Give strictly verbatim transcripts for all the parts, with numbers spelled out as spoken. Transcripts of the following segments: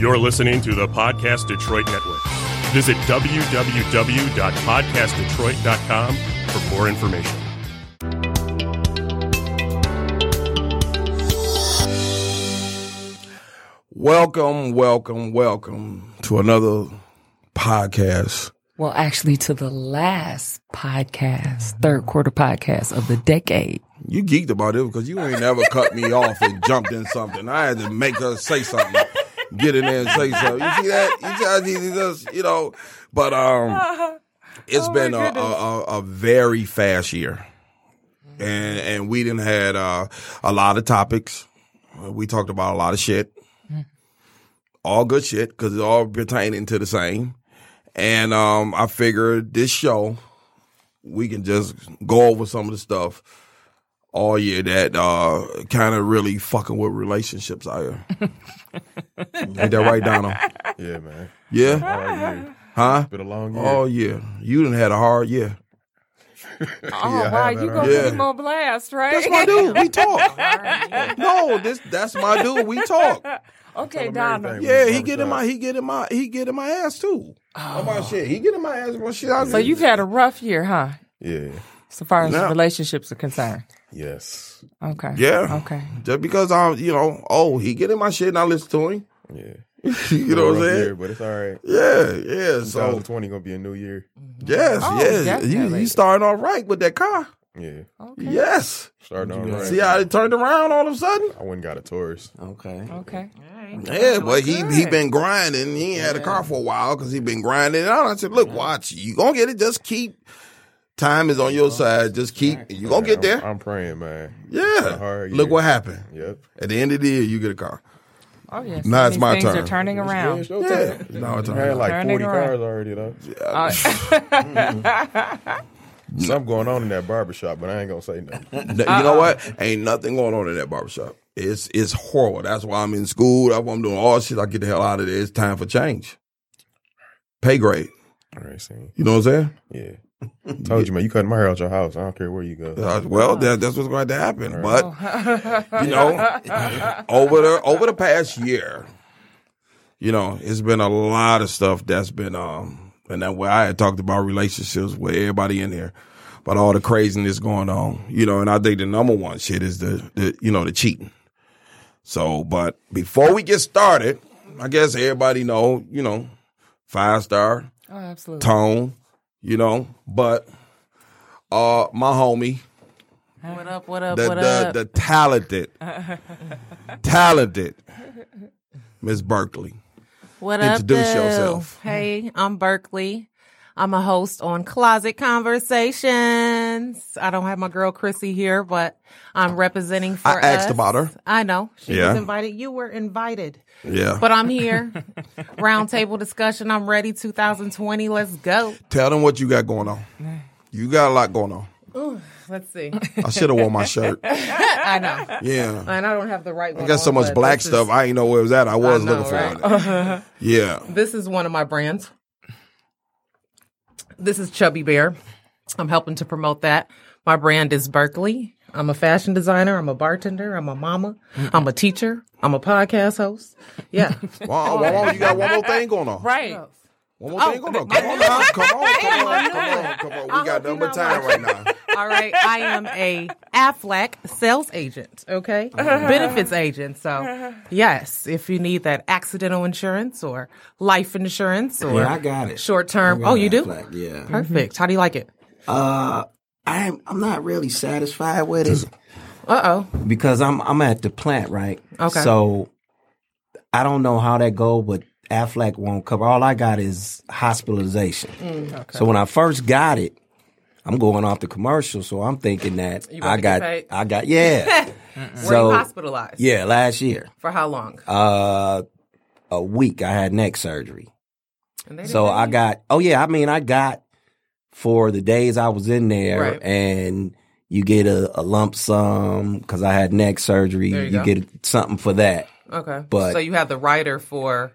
You're listening to the Podcast Detroit Network. Visit w w w dot podcast detroit dot com for more information. Welcome, welcome, welcome to another podcast. Well, actually, to the last podcast, third quarter podcast of the decade. You geeked about it because you ain't never cut me off and jumped in something. I had to make her say something, get in there and say something. You see that? You just need to, you know. But um, it's oh been a, a, a very fast year, and and we done had uh, a lot of topics. We talked about a lot of shit, all good shit, because it's all pertaining to the same. And um, I figured this show, we can just go over some of the stuff all year that uh, kind of really fucking with relationships out here. Ain't that right, Donald? Yeah, man. Yeah? Hard year. Huh? It's been a long year. Oh, yeah. You done had a hard year. Oh, yeah, wow, you going to be more blast, right? That's my dude. We talk. Right. No, this that's my dude. We talk. Okay, Donald. Yeah, he get in my he get in my he get in my ass too. Oh. About shit. He get in my ass about shit. I so you've had a rough year, huh? Yeah. So far as now, relationships are concerned. Yes. Okay. Yeah. Okay. Just because I'm, you know, oh, he get in my shit and I listen to him. Yeah. You know what I'm saying? Year, but it's all right. Yeah, yeah. So twenty twenty gonna be a new year. Yes, oh, yes. You, you starting off right with that car. Yeah. Okay. Yes. Starting on right. See how it turned around all of a sudden? I went and got a Taurus. Okay. Okay. Right. Yeah, but he good. he been grinding. He ain't yeah. had a car for a while because he been grinding. And I said, look, yeah. watch. You gonna get it. Just keep. Time is on your side. Just keep. You gonna get there. I'm, I'm praying, man. Yeah. Look what happened. Yep. At the end of the year, you get a car. Oh, yes. Now it's my turn. Things are turning around. It's yeah. Now it's turning around. I had like turning forty around. Cars already, though. Yeah. Uh, Something going on in that barbershop, but I ain't going to say nothing. You know what? Ain't nothing going on in that barbershop. It's it's horrible. That's why I'm in school. That's why I'm doing all shit. I get the hell out of there. It's time for change. Pay grade. All right, see. You know what I'm saying? Yeah. Told you, man. You cutting my hair out your house. I don't care where you go. Uh, well, that, that's what's going to happen. Right. But, you know, over the, over the past year, you know, it's been a lot of stuff that's been – um. And that way I had talked about relationships with everybody in here, about all the craziness going on, you know, and I think the number one shit is the, the you know, the cheating. So, but before we get started, I guess everybody know, you know, five star, oh, absolutely. Tone, you know, but uh, my homie. What up, what up, the, what the, up? The talented, talented Miss Berkeley. What up, Introduce though? yourself. Hey, I'm Berkeley. I'm a host on Closet Conversations. I don't have my girl Chrissy here, but I'm representing for I us. I asked about her. I know. She yeah. was invited. You were invited. Yeah. But I'm here. Roundtable discussion. I'm ready. two thousand twenty. Let's go. Tell them what you got going on. You got a lot going on. Ooh, let's see. I should have worn my shirt. I know. Yeah. And I don't have the right one. I got so much black stuff. Is... I didn't know where it was at. I was I know, looking right? for it. Uh-huh. Yeah. This is one of my brands. This is Chubby Bear. I'm helping to promote that. My brand is Berkeley. I'm a fashion designer. I'm a bartender. I'm a mama. I'm a teacher. I'm a podcast host. Yeah. Wow, wow, wow. You got one more thing going on. Right. One more oh, thing going on. Come on now. Come on. Come on. Come on. Come on. We I got nothing but time right now. All right. I am a Aflac sales agent, okay? Uh-huh. Benefits agent. So, yes, if you need that accidental insurance or life insurance or yeah, I got it. Short-term. Oh, you Aflac, do? Yeah. Perfect. Mm-hmm. How do you like it? Uh, I'm I'm not really satisfied with it. Uh-oh. Because I'm I'm at the plant, right? Okay. So, I don't know how that go, but Aflac won't cover. All I got is hospitalization. Mm, okay. So when I first got it, I'm going off the commercial, so I'm thinking that I got, I got, yeah. So, were you hospitalized? Yeah, last year. For how long? Uh, a week. I had neck surgery. And they so I you? got. Oh yeah, I mean I got for the days I was in there, right. And you get a, a lump sum because I had neck surgery. There you you get something for that. Okay, but so you have the rider for.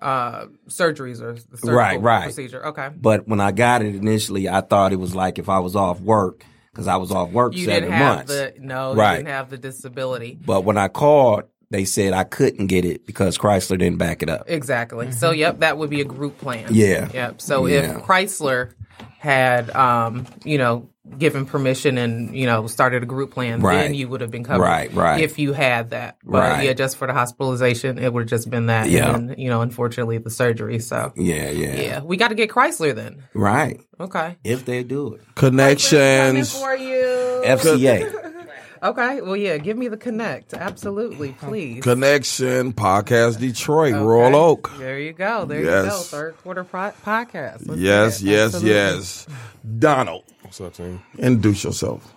Uh, surgeries or the surgical right, right. procedure. Okay. But when I got it initially, I thought it was like if I was off work, because I was off work you seven didn't have months. The, no, right. You didn't have the disability. But when I called, they said I couldn't get it because Chrysler didn't back it up. Exactly. Mm-hmm. So, yep, that would be a group plan. Yeah. Yep. So yeah. if Chrysler had, um, you know, given permission and, you know, started a group plan, right. then you would have been covered. Right, right. If you had that. But, right. yeah, just for the hospitalization, it would have just been that. Yeah. And, you know, unfortunately, the surgery. So. Yeah, yeah. Yeah. We got to get Chrysler then. Right. Okay. If they do it. Connections. Coming for you. F C A. Okay. Well, yeah. Give me the connect. Absolutely. Please. Connection. Podcast Detroit. Okay. Royal Oak. There you go. There yes. you go. Third Quarter pro- Podcast. Let's yes, yes, Absolutely. yes. Donald. What's up, team? Introduce yourself.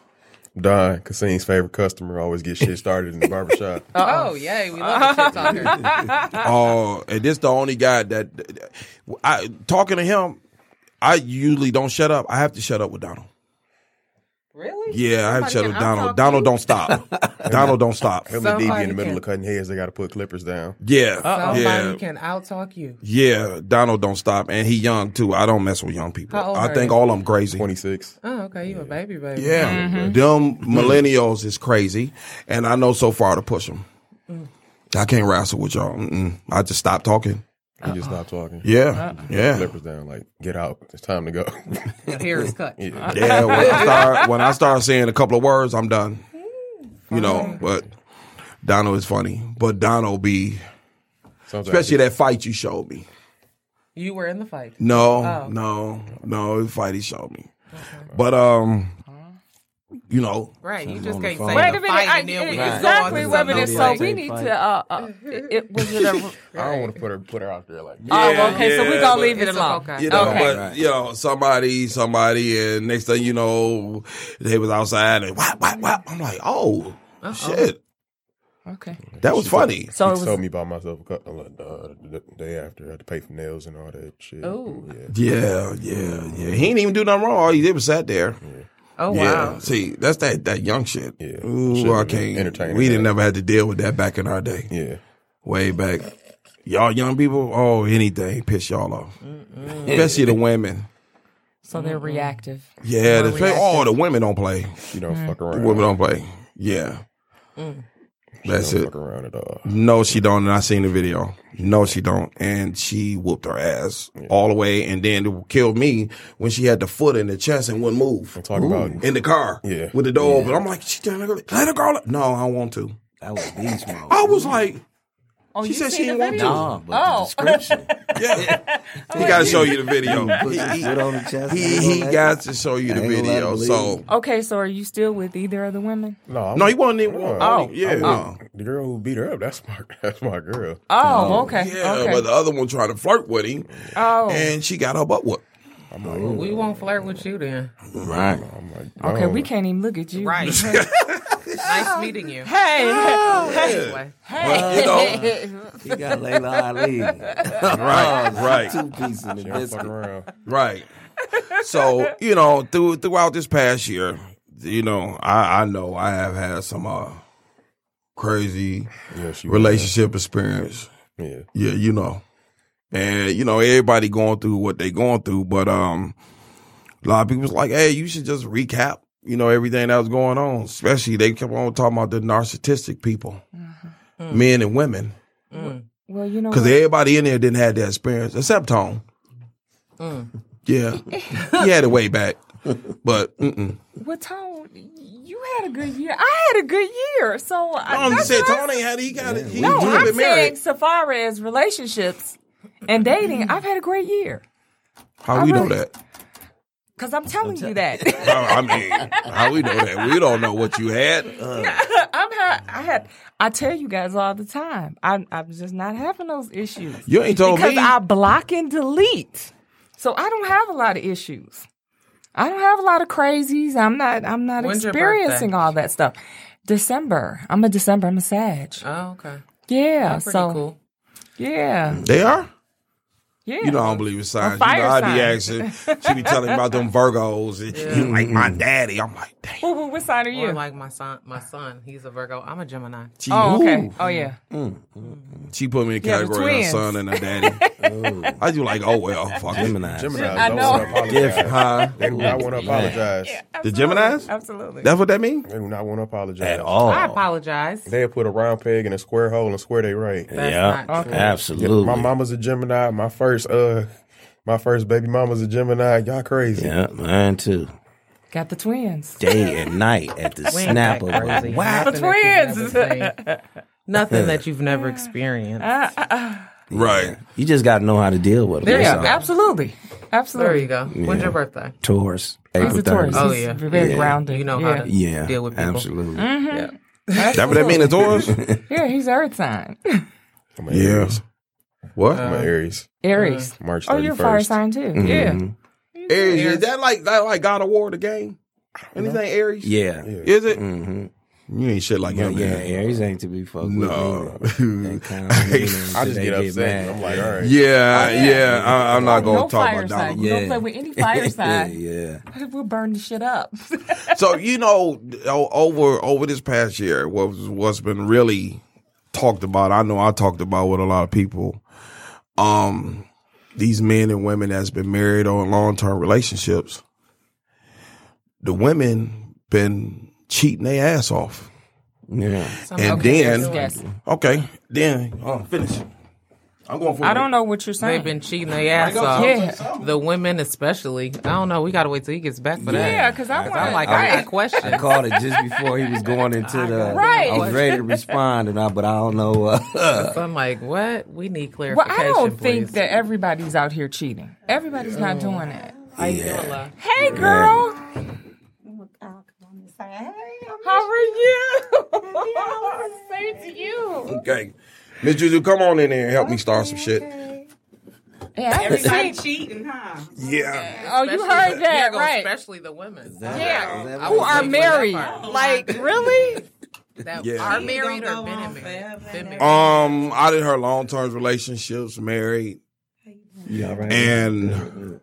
Don, Kasim's favorite customer, always gets shit started in the barbershop. oh, yay. We love the shit talker. Oh, and this the only guy that, that I talking to him, I usually don't shut up. I have to shut up with Donald. Really? Yeah, I have to shut up Donald. Donald don't stop. Donald don't stop. Him and D B in the middle of cutting hairs, they got to put clippers down. Yeah. Somebody yeah. can outtalk you. Yeah, Donald don't stop. And he young, too. I don't mess with young people. How old I are think you? All of them crazy. twenty-six Oh, okay. You yeah. a baby, baby. Yeah. Mm-hmm. Them millennials is crazy. And I know so far to push them. Mm. I can't wrestle with y'all. Mm-mm. I just stopped talking. You just stop talking. Yeah, uh-uh. yeah. Clippers down, like get out. It's time to go. Your hair is cut. Yeah. yeah, when I start when I start saying a couple of words, I'm done. Mm, you know, but Donald is funny. But Donald be, Sometimes especially that fight you showed me. You were in the fight. No, oh. no, no. The fight he showed me. Okay. But um. You know, right? You just can't say wait a minute. I, and then we exactly. Wait a minute. So we need to. Uh, uh, it, it, was it a, right. I don't want to put her put her out there like. That. Yeah, oh, okay. Yeah, so we are gonna leave it alone. Okay. You know, okay. but right. you know, somebody, somebody, and next thing you know, they was outside and whap, whap, whap. I'm like, oh Uh-oh. shit. Okay. That was she funny. Told, so she it was, told me by myself a couple, uh, the day after. I had to pay for nails and all that shit. Oh. Yeah. yeah, yeah, yeah. He didn't even do nothing wrong. All he did was sat there. Yeah. Oh, yeah. wow. See, that's that, that young shit. Yeah. Ooh, I can't. We didn't never had to deal with that back in our day. Yeah. Way back. Y'all young people, oh, anything piss y'all off. Mm-mm. Especially the women. So they're reactive. Yeah. They're reactive. Oh, the women don't play. You don't mm. fuck around. The women don't play. Yeah. Mm. That's she don't it. Fuck around at all. No, she don't. And I seen the video. No, she don't. And she whooped her ass yeah. all the way. And then it killed me when she had the foot in the chest and wouldn't move. I'm talking Ooh. about in the car. Yeah. With the door yeah. open. I'm like, she done it. Let her go. No, I don't want to. That was these ones. I was like, oh, she said she didn't want to. Nah, but oh. the description. yeah. He got to show you the video. He, he, on the chest he, he got to show you the video. So okay, so are you still with either of the women? No, I'm no, he wasn't even one. Oh, yeah. Oh. The girl who beat her up, that's my, that's my girl. Oh, okay. Yeah, okay. But the other one tried to flirt with him. Oh. And she got her butt whooped. I'm like, well, we won't flirt with you then. Right. I'm like, no. Okay, we can't even look at you. Right. Nice meeting you. Hey. Oh, hey. Anyway. Hey. Well, you know. He got Layla Ali. right, oh, right. Two pieces in the Right. So, you know, through, throughout this past year, you know, I, I know I have had some uh, crazy yes, relationship was. experience. Yeah. Yeah, you know. And, you know, everybody going through what they going through. But um, a lot of people was like, hey, you should just recap. You know, everything that was going on, especially they kept on talking about the narcissistic people, mm-hmm. mm. men and women. Mm. Well, you know, because everybody in there didn't have that experience except Tone. Mm. Yeah, he had it way back, but mm-mm. well, Tone, you had a good year. I had a good year, so I no, said Tone ain't had it. He got it. He, no, he I'm saying so far as relationships and dating, I've had a great year. How we really, know that? Because I'm telling you that. I mean, how we know that? We don't know what you had. Uh. I'm ha- I had. I tell you guys all the time. I'm, I'm just not having those issues. You ain't told because me. Because I block and delete. So I don't have a lot of issues. I don't have a lot of crazies. I'm not I'm not When's experiencing all that stuff. December. I'm a December. I'm a Sag. Oh, okay. Yeah. They're pretty so, cool. Yeah. They are? Yeah. You know I don't believe in signs. You know I be asking. She be telling me about them Virgos. And yeah. You like my daddy. I'm like, damn. Well, what sign are you? Or like my son. My son. He's a Virgo. I'm a Gemini. She, oh, okay. Ooh. Oh, yeah. Mm. Mm. She put me in the category yeah, the of her son and her daddy. I do like, oh, well, fuck Gemini. Gemini. I don't know. Want to apologize. Yes, huh? They do not want to apologize. Yeah, the Geminis? Absolutely. That's what that means? They do not want to apologize. At all. I apologize. They'll put a round peg in a square hole and square they right. That's yeah. Not true. Absolutely. Yeah, my mama's a Gemini. My first Uh, my first baby mama's a Gemini. Y'all crazy. Yeah, mine too. Got the twins. Day and night at the snap of a wow. The twins. That nothing that you've never experienced. Uh, uh, uh. Right. You just got to know how to deal with it. There you go. Absolutely. Absolutely. There you go. Yeah. When's your birthday? Taurus. April Taurus. Oh, yeah. You're very yeah. grounded. You know yeah. how to yeah. deal with people. Absolutely. Mm-hmm. Yeah. That's what that mean, a Taurus? Yeah, he's earth sign. I'm an Aries. Yeah. What? Uh, I'm an Aries. Aries. Uh, March thirty-first. Oh, you're a fire sign, too. Mm-hmm. Yeah. Aries. Is that like that like God of War, the game? Anything know. Aries? Yeah. yeah. Is it? Mm-hmm. You ain't shit like him. Yeah, man. Aries ain't to be fucked no. with. No. Kind of, you know, I just get upset. I'm like, all right. Yeah, yeah. yeah I, I'm not going to no talk about that. You yeah. don't play with any fire sign. yeah, yeah. We'll burn the shit up. So, you know, over over this past year, what, what's been really talked about, I know I talked about with a lot of people, Um, these men and women that's been married or in long-term relationships, the women been cheating their ass off. Yeah. Some and okay, then, yes. okay, then, oh, finish. I'm going for I don't know what you're saying. They've been cheating their ass off. Yeah. The women especially. I don't know. We got to wait till he gets back for yeah, that. Yeah, because I want to. Like, I, I, I question. I called it just before he was going into the. Right. I was ready to respond, and I, but I don't know. Uh, so I'm like, what? We need clarification. Well, I don't please. think that everybody's out here cheating. Everybody's yeah. not doing that. How you doing, love? Hey, girl. Yeah. How are you? I was saying to you. Okay. Miss Juju, come on in there and help me start some shit. Yeah, everybody cheating, huh? Yeah. Oh, especially you heard the, that, yeah, right? Especially the women. That, yeah. That who are married? Like, really? That yeah. Are married or been married? Been married? Um, I did her long-term relationships, married, yeah, right. And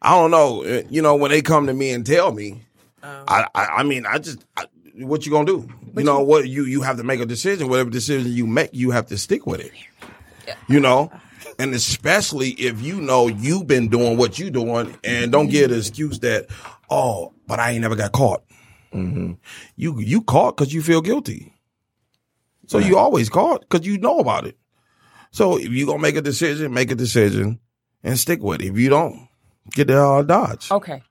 I don't know. You know, when they come to me and tell me, um, I, I, I mean, I just. I, what you gonna do? But you know you, what you you have to make a decision. Whatever decision you make, you have to stick with it. Yeah. You know, and especially if you know you've been doing what you doing, and don't get an excuse that oh, but I ain't never got caught. Mm-hmm. You you caught because you feel guilty, so yeah. You always caught because you know about it. So if you gonna make a decision, make a decision and stick with it. If you don't, get the hell out of Dodge. Okay,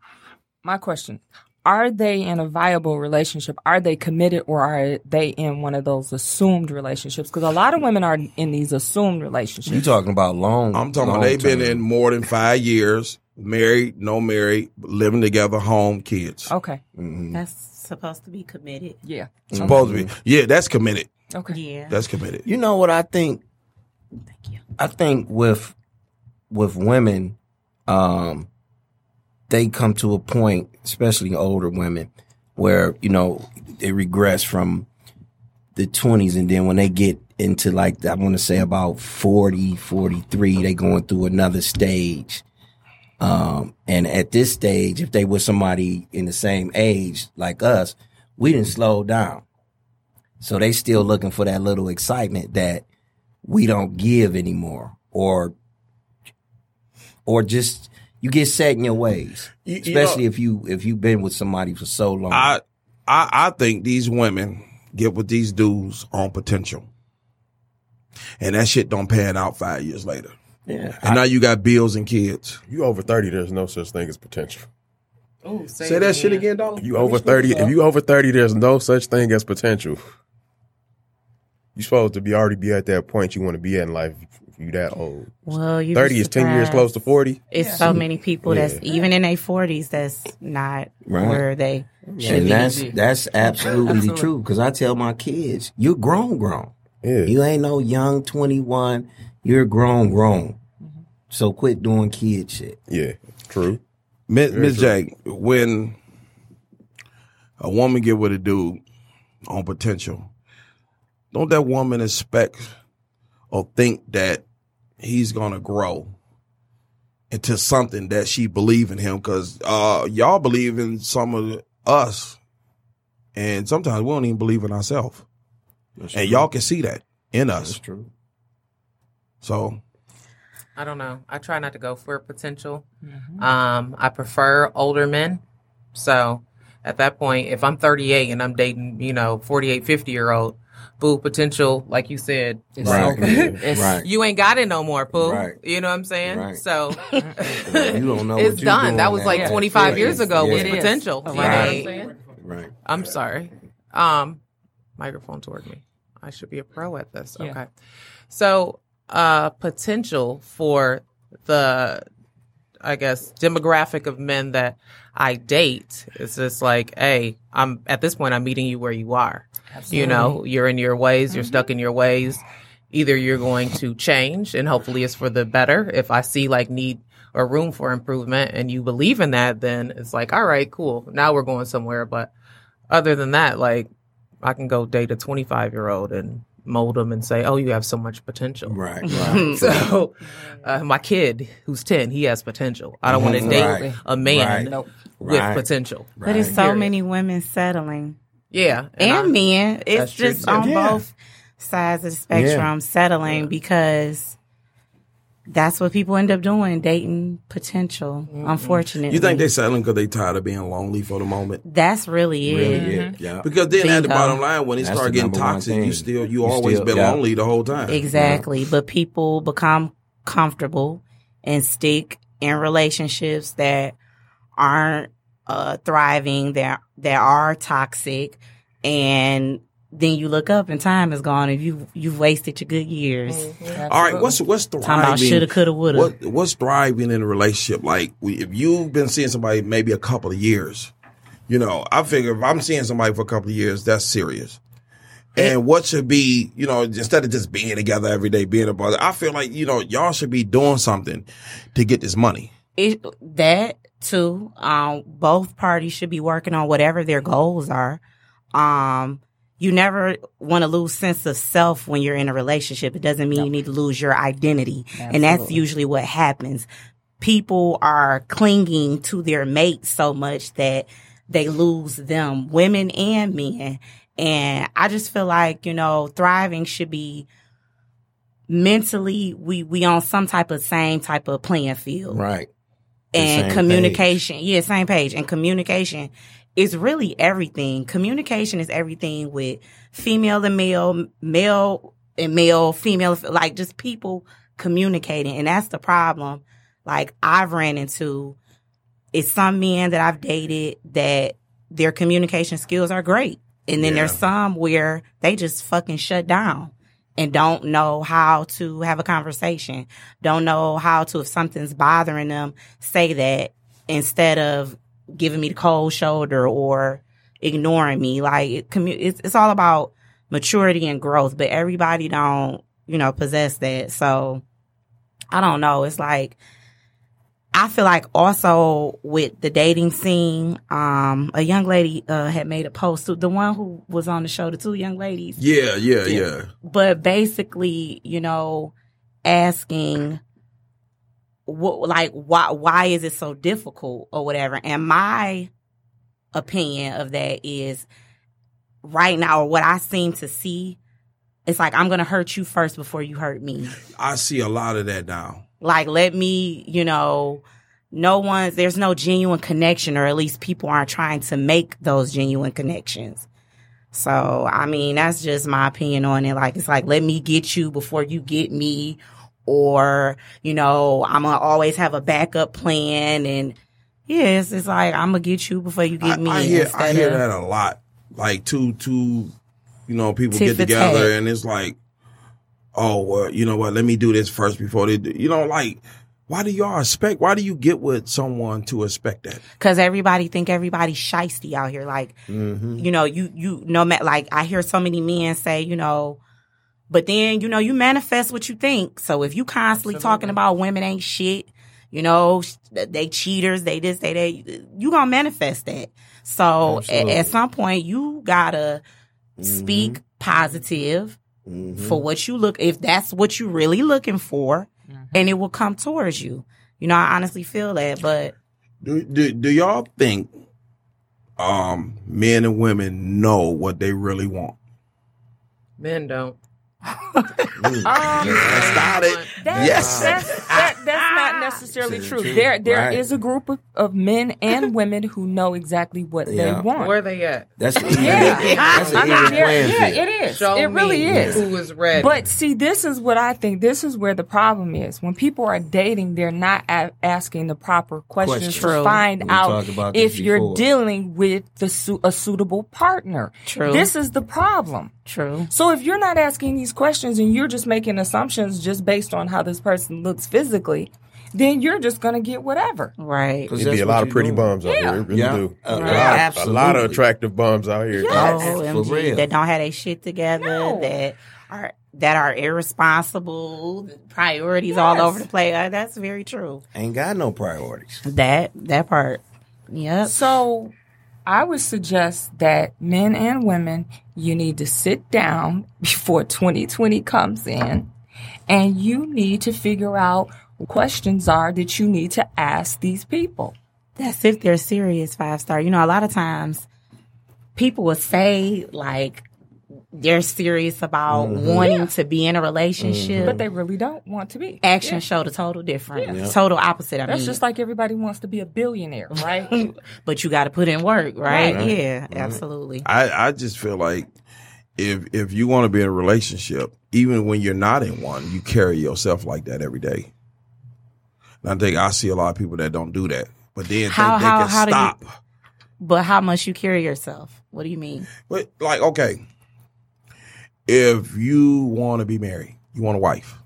my question. Are they in a viable relationship? Are they committed or are they in one of those assumed relationships? Because a lot of women are in these assumed relationships. You're talking about long I'm talking long about they've term. Been in more than five years, married, no married, living together, home, kids. Okay. Mm-hmm. That's supposed to be committed. Yeah. Mm-hmm. Supposed to be. Yeah, that's committed. Okay. Yeah. That's committed. You know what I think? Thank you. I think with, with women, um, they come to a point, especially older women, where, you know, they regress from the twenties. And then when they get into, like, I want to say about forty, forty-three, they going through another stage. Um, and at this stage, if they were somebody in the same age like us, we didn't slow down. So they still looking for that little excitement that we don't give anymore or, or just... You get set in your ways, you, especially you know, if you if you've been with somebody for so long. I, I I think these women get with these dudes on potential, and that shit don't pan out five years later. Yeah, and I, now you got bills and kids. You over thirty, there's no such thing as potential. Ooh, say, say that again. Shit again, dog. You over thirty. If you over thirty, there's no such thing as potential. You supposed to be already be at that point you want to be at in life. You that old. Well, you thirty is ten years close to forty. It's yeah. so many people yeah. that's even in their forties that's not right. where they yeah. should and be. That's that's absolutely, absolutely. true because I tell my kids, you're grown, grown. Yeah. You ain't no young twenty-one. You're grown, grown. Mm-hmm. So quit doing kid shit. Yeah, true. Miz J, when a woman get with a dude on potential, don't that woman expect or think that he's going to grow into something that she believe in him. Because uh, y'all believe in some of us, and sometimes we don't even believe in ourselves. And true. Y'all can see that in us. That's true. So. I don't know. I try not to go for potential. Mm-hmm. Um, I prefer older men. So at that point, if I'm thirty-eight and I'm dating, you know, forty-eight, fifty-year-old, boo, potential, like you said. Right. It's, right. You ain't got it no more, boo. Right. You know what I'm saying? Right. So you don't know it's what done. Doing that was now. Like yeah. twenty-five yeah. years ago yeah. with potential. Right. You know what I'm saying? Right. I'm sorry. Um, microphone toward me. I should be a pro at this. Yeah. Okay. So... Uh, potential for the, I guess, demographic of men that I date. It's just like, hey, I'm at this point, I'm meeting you where you are. Absolutely. You know, you're in your ways, you're mm-hmm. stuck in your ways. Either you're going to change, and hopefully it's for the better. If I see like need or room for improvement, and you believe in that, then it's like, all right, cool. Now we're going somewhere. But other than that, like, I can go date a twenty-five year old and mold them and say, oh, you have so much potential. Right, right. So uh, my kid who's ten, he has potential. I don't want to date right. a man right. with right. potential. But it's so Period. Many women settling. Yeah. And, and I, men. It's just true. On yeah. both sides of the spectrum yeah. settling yeah. because that's what people end up doing, dating potential, mm-hmm. unfortunately. You think they're settling because they're tired of being lonely for the moment? That's really it. Really mm-hmm. it. Yeah. Because then Bingo. At the bottom line, when it starts getting toxic, you still you, you always still, been yeah. lonely the whole time. Exactly. Yeah. But people become comfortable and stick in relationships that aren't uh, thriving, that, that are toxic, and... Then you look up and time is gone and you, you've wasted your good years. Mm-hmm. All right. What's, what's thriving? Talking about shoulda, coulda, woulda. What, what's thriving in a relationship? Like we, if you've been seeing somebody maybe a couple of years, you know, I figure if I'm seeing somebody for a couple of years, that's serious. And what should be, you know, instead of just being together every day, being a brother, I feel like, you know, y'all should be doing something to get this money. It, that too. Um, both parties should be working on whatever their goals are. Um, You never want to lose sense of self when you're in a relationship. It doesn't mean nope. you need to lose your identity. Absolutely. And that's usually what happens. People are clinging to their mate so much that they lose them, women and men. And I just feel like, you know, thriving should be mentally, we, we on some type of same type of playing field. Right. And communication. Page. Yeah, same page. And communication. It's really everything. Communication is everything with female and male, male and male, female, like just people communicating. And that's the problem. Like I've ran into is some men that I've dated that their communication skills are great. And then yeah. there's some where they just fucking shut down and don't know how to have a conversation. Don't know how to, if something's bothering them, say that instead of giving me the cold shoulder or ignoring me. Like it, commu- it's, it's all about maturity and growth, but everybody don't, you know, possess that. So I don't know. It's like, I feel like also with the dating scene, um, a young lady uh, had made a post, the one who was on the show, the two young ladies. Yeah, yeah, yeah. But basically, you know, asking, What, like, why why is it so difficult or whatever? And my opinion of that is right now, or what I seem to see, it's like, I'm going to hurt you first before you hurt me. I see a lot of that now. Like, let me, you know, no one, there's no genuine connection, or at least people aren't trying to make those genuine connections. So, I mean, that's just my opinion on it. Like, it's like, let me get you before you get me. Or, you know, I'm going to always have a backup plan. And, yeah, it's, it's like, I'm going to get you before you get I, me. I hear, I hear that a lot. Like, two, two, you know, people get together tat. And it's like, oh, well, you know what, let me do this first before they do. You know, like, why do y'all expect, why do you get with someone to expect that? Because everybody think everybody's shiesty out here. Like, mm-hmm. you know, you, you know, like, I hear so many men say, you know, but then, you know, you manifest what you think. So if you constantly Absolutely. Talking about women ain't shit, you know, they cheaters, they this, they that, you gonna manifest that. So at, at some point, you gotta mm-hmm. speak positive mm-hmm. for what you look, if that's what you really looking for. Mm-hmm. and it will come towards you. You know, I honestly feel that. But do do, do y'all think um, men and women know what they really want? Men don't. um, Start it. That's, yes, that's, that, that's not necessarily true. true. There, there right. is a group of, of men and women who know exactly what yeah. they want. Where they at? That's what yeah. It, that's I, I mean, there, yeah, it is. Show it really is. Who is ready? But see, this is what I think. This is where the problem is. When people are dating, they're not a- asking the proper questions Question. to true. find we out if you're before. dealing with the su- a suitable partner. True. This is the problem. True. So if you're not asking these questions and you're just making assumptions just based on how this person looks physically, then you're just going to get whatever. Right. There'd be a lot of pretty doing. bums out yeah. here. It really yeah. do. A, right. lot, a lot of attractive bums out here. Yes. O M G, that don't have their shit together, no. that are that are irresponsible, priorities yes. all over the place. Uh, that's very true. Ain't got no priorities. That, that part. Yep. So I would suggest that men and women, you need to sit down before twenty twenty comes in, and you need to figure out what questions are that you need to ask these people. That's if they're serious, five star. You know, a lot of times people will say, like, they're serious about mm-hmm. wanting yeah. to be in a relationship. Mm-hmm. But they really don't want to be. Actions yeah. show the total difference. Yeah. Yeah. Total opposite. I That's mean. just like everybody wants to be a billionaire, right? But you got to put in work, right? right. Yeah, right. absolutely. I, I just feel like if if you want to be in a relationship, even when you're not in one, you carry yourself like that every day. And I think I see a lot of people that don't do that. But then how, they, how, they can how stop. You, but how much you carry yourself? What do you mean? But like, okay. If you want to be married, you want a wife,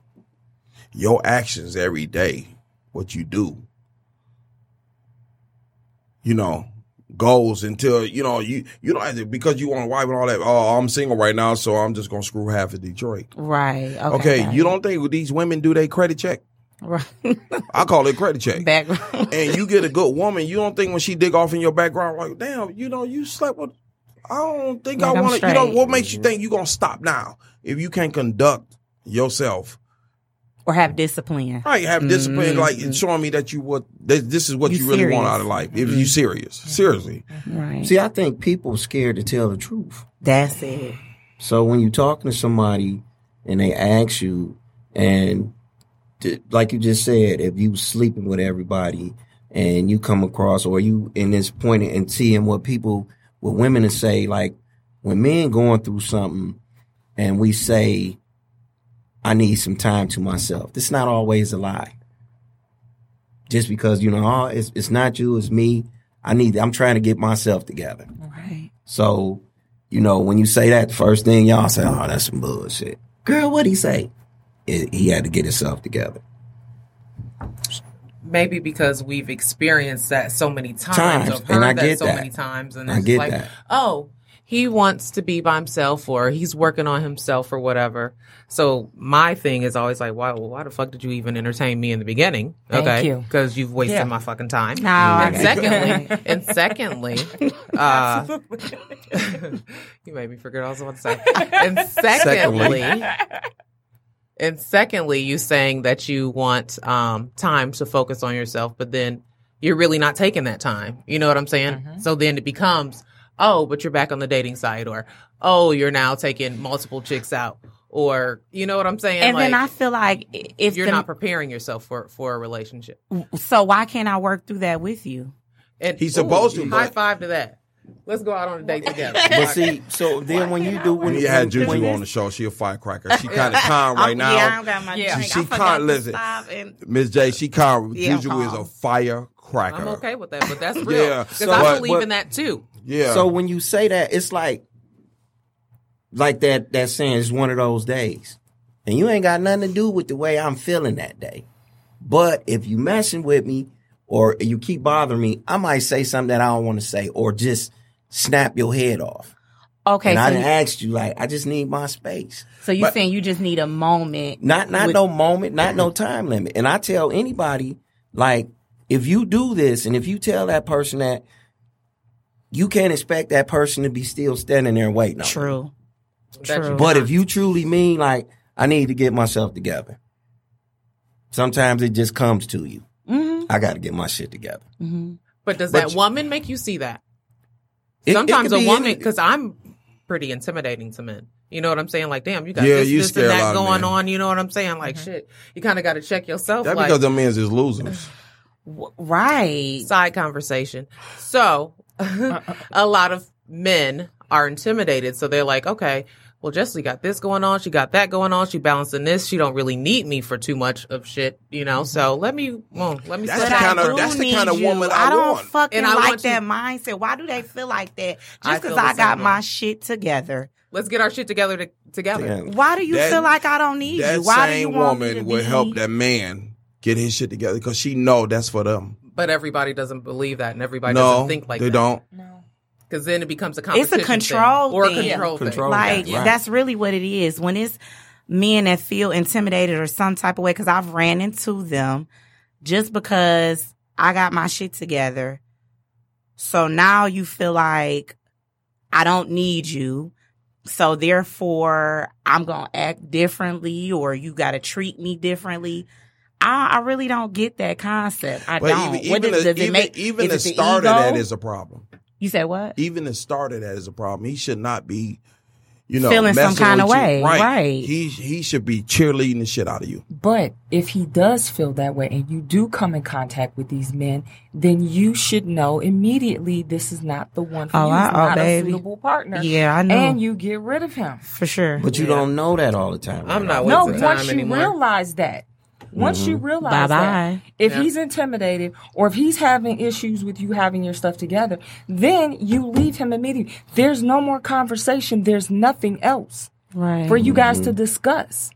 your actions every day, what you do, you know, goes until, you know, you, you don't have to, because you want a wife and all that, oh, I'm single right now, so I'm just going to screw half of Detroit. Right. Okay. okay you don't think these women do their credit check? Right. I call it credit check. Background. And you get a good woman, you don't think when she dig off in your background, like, damn, you know, you slept with... I don't think like I want to, you know, what makes you think you're going to stop now if you can't conduct yourself? Or have discipline. Right, have mm-hmm. discipline, like it's showing me that you what that this is what you, you really serious. want out of life, if you're serious, mm-hmm. seriously. Right. See, I think people are scared to tell the truth. That's it. So when you're talking to somebody and they ask you, and to, like you just said, if you sleeping with everybody and you come across, or you in this point and seeing what people... With women to say, like, when men going through something and we say, I need some time to myself, this is not always a lie. Just because, you know, oh, it's, it's not you, it's me. I need, I'm trying to get myself together. Right. So, you know, when you say that, the first thing y'all say, oh, that's some bullshit. Girl, what'd he say? It, he had to get himself together. Maybe because we've experienced that so many times, times. Or heard and I that get so that. many times, and I it's get like, that. oh, he wants to be by himself, or he's working on himself, or whatever. So my thing is always like, why? Well, why the fuck did you even entertain me in the beginning? Okay, Thank you. because you've wasted yeah. my fucking time. No, and secondly, and secondly, uh, you made me forget what I was about to say. And secondly. secondly. And secondly, you saying that you want um, time to focus on yourself, but then you're really not taking that time. You know what I'm saying? Mm-hmm. So then it becomes, oh, but you're back on the dating site, or, oh, you're now taking multiple chicks out, or, you know what I'm saying? And like, then I feel like if you're the, not preparing yourself for, for a relationship. So why can't I work through that with you? And, He's ooh, supposed to. High but- five to that. Let's go out on a date together. But see, so then when you do, when you had Juju on the show, she a firecracker. She kind of calm right now. Yeah, I don't got my drink. She, she calm. Listen, Miss J, she calm. Yeah, Juju calm. is a firecracker. I'm okay with that, but that's real. yeah, because so, I but, believe but, in that too. Yeah. So when you say that, it's like, like that that saying, it's one of those days, and you ain't got nothing to do with the way I'm feeling that day. But if you messing with me, or you keep bothering me, I might say something that I don't want to say, or just snap your head off. Okay. And so I didn't ask you, like, I just need my space. So you're but saying you just need a moment. Not not with- no moment, not no time limit. And I tell anybody, like, if you do this and if you tell that person that, you can't expect that person to be still standing there waiting on True. True. But if you truly mean, like, I need to get myself together. Sometimes it just comes to you. Mm-hmm. I got to get my shit together. Mm-hmm. But does but that you, woman make you see that? It, Sometimes it a woman, because I'm pretty intimidating to men. You know what I'm saying? Like, damn, you got yeah, this, you this and that going on. You know what I'm saying? Like, mm-hmm. shit, you kind of got to check yourself. That's like, because them men's is losers. Right. Side conversation. So a lot of men are intimidated. So they're like, okay, well, Jessie got this going on. She got that going on. She balancing this. She don't really need me for too much of shit, you know? So let me, well, let me. That's, the kind, of, that's the kind of woman I, I don't want. fucking and I like want that you. mindset. Why do they feel like that? Just because I, I got my shit together. Let's get our shit together. To, together. Damn. Why do you that, feel like I don't need that you? That Why same do you want woman me to will be? help that man get his shit together because she know that's for them. But everybody doesn't believe that, and everybody no, doesn't think like they that. they don't. No. Because then it becomes a competition. It's a control thing. Or a control thing. Control like, thing. Right. That's really what it is. When it's men that feel intimidated or some type of way, because I've ran into them just because I got my shit together. So now you feel like I don't need you. So therefore, I'm going to act differently or you got to treat me differently. I, I really don't get that concept. I well, don't. Even, what does, does even, it make, even the start of that is a problem. You said what? Even the start of that is a problem. He should not be, you know, feeling some kind of way. You. Right. right. He he should be cheerleading the shit out of you. But if he does feel that way and you do come in contact with these men, then you should know immediately this is not the one for oh, you. It's not oh, a suitable partner. Yeah, I know. And you get rid of him. For sure. But you yeah. don't know that all the time. Right? I'm not wasting no, time once you anymore. realize that. Once mm-hmm. you realize Bye-bye. that, if yeah. he's intimidated or if he's having issues with you having your stuff together, then you leave him immediately. There's no more conversation. There's nothing else right. for you guys mm-hmm. to discuss.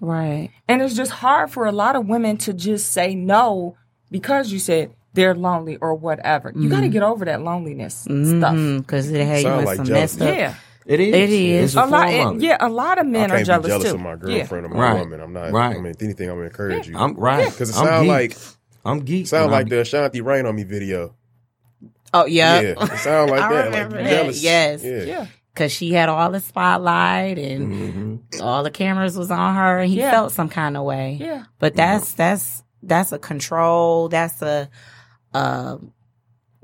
Right. And it's just hard for a lot of women to just say no because you said they're lonely or whatever. Mm-hmm. You got to get over that loneliness mm-hmm. stuff. Because it had you with like some messed up. Yeah. It is. It is. It's a, a lot. It, yeah, a lot of men are jealous too. I can't be jealous too. of my girlfriend yeah. or my right. woman. I'm not. Right. I mean, if anything, I'm gonna encourage yeah. you. I'm right because it sounds like I'm geek. Sound I'm like geek. the Ashanti Rain on Me video. Oh yeah. yeah. It sounds like I that. Like, that. Jealous. Yes. Yeah. yeah. Cause she had all the spotlight and mm-hmm. all the cameras was on her, and he yeah. felt some kind of way. Yeah. But that's mm-hmm. that's that's a control. That's a. Uh,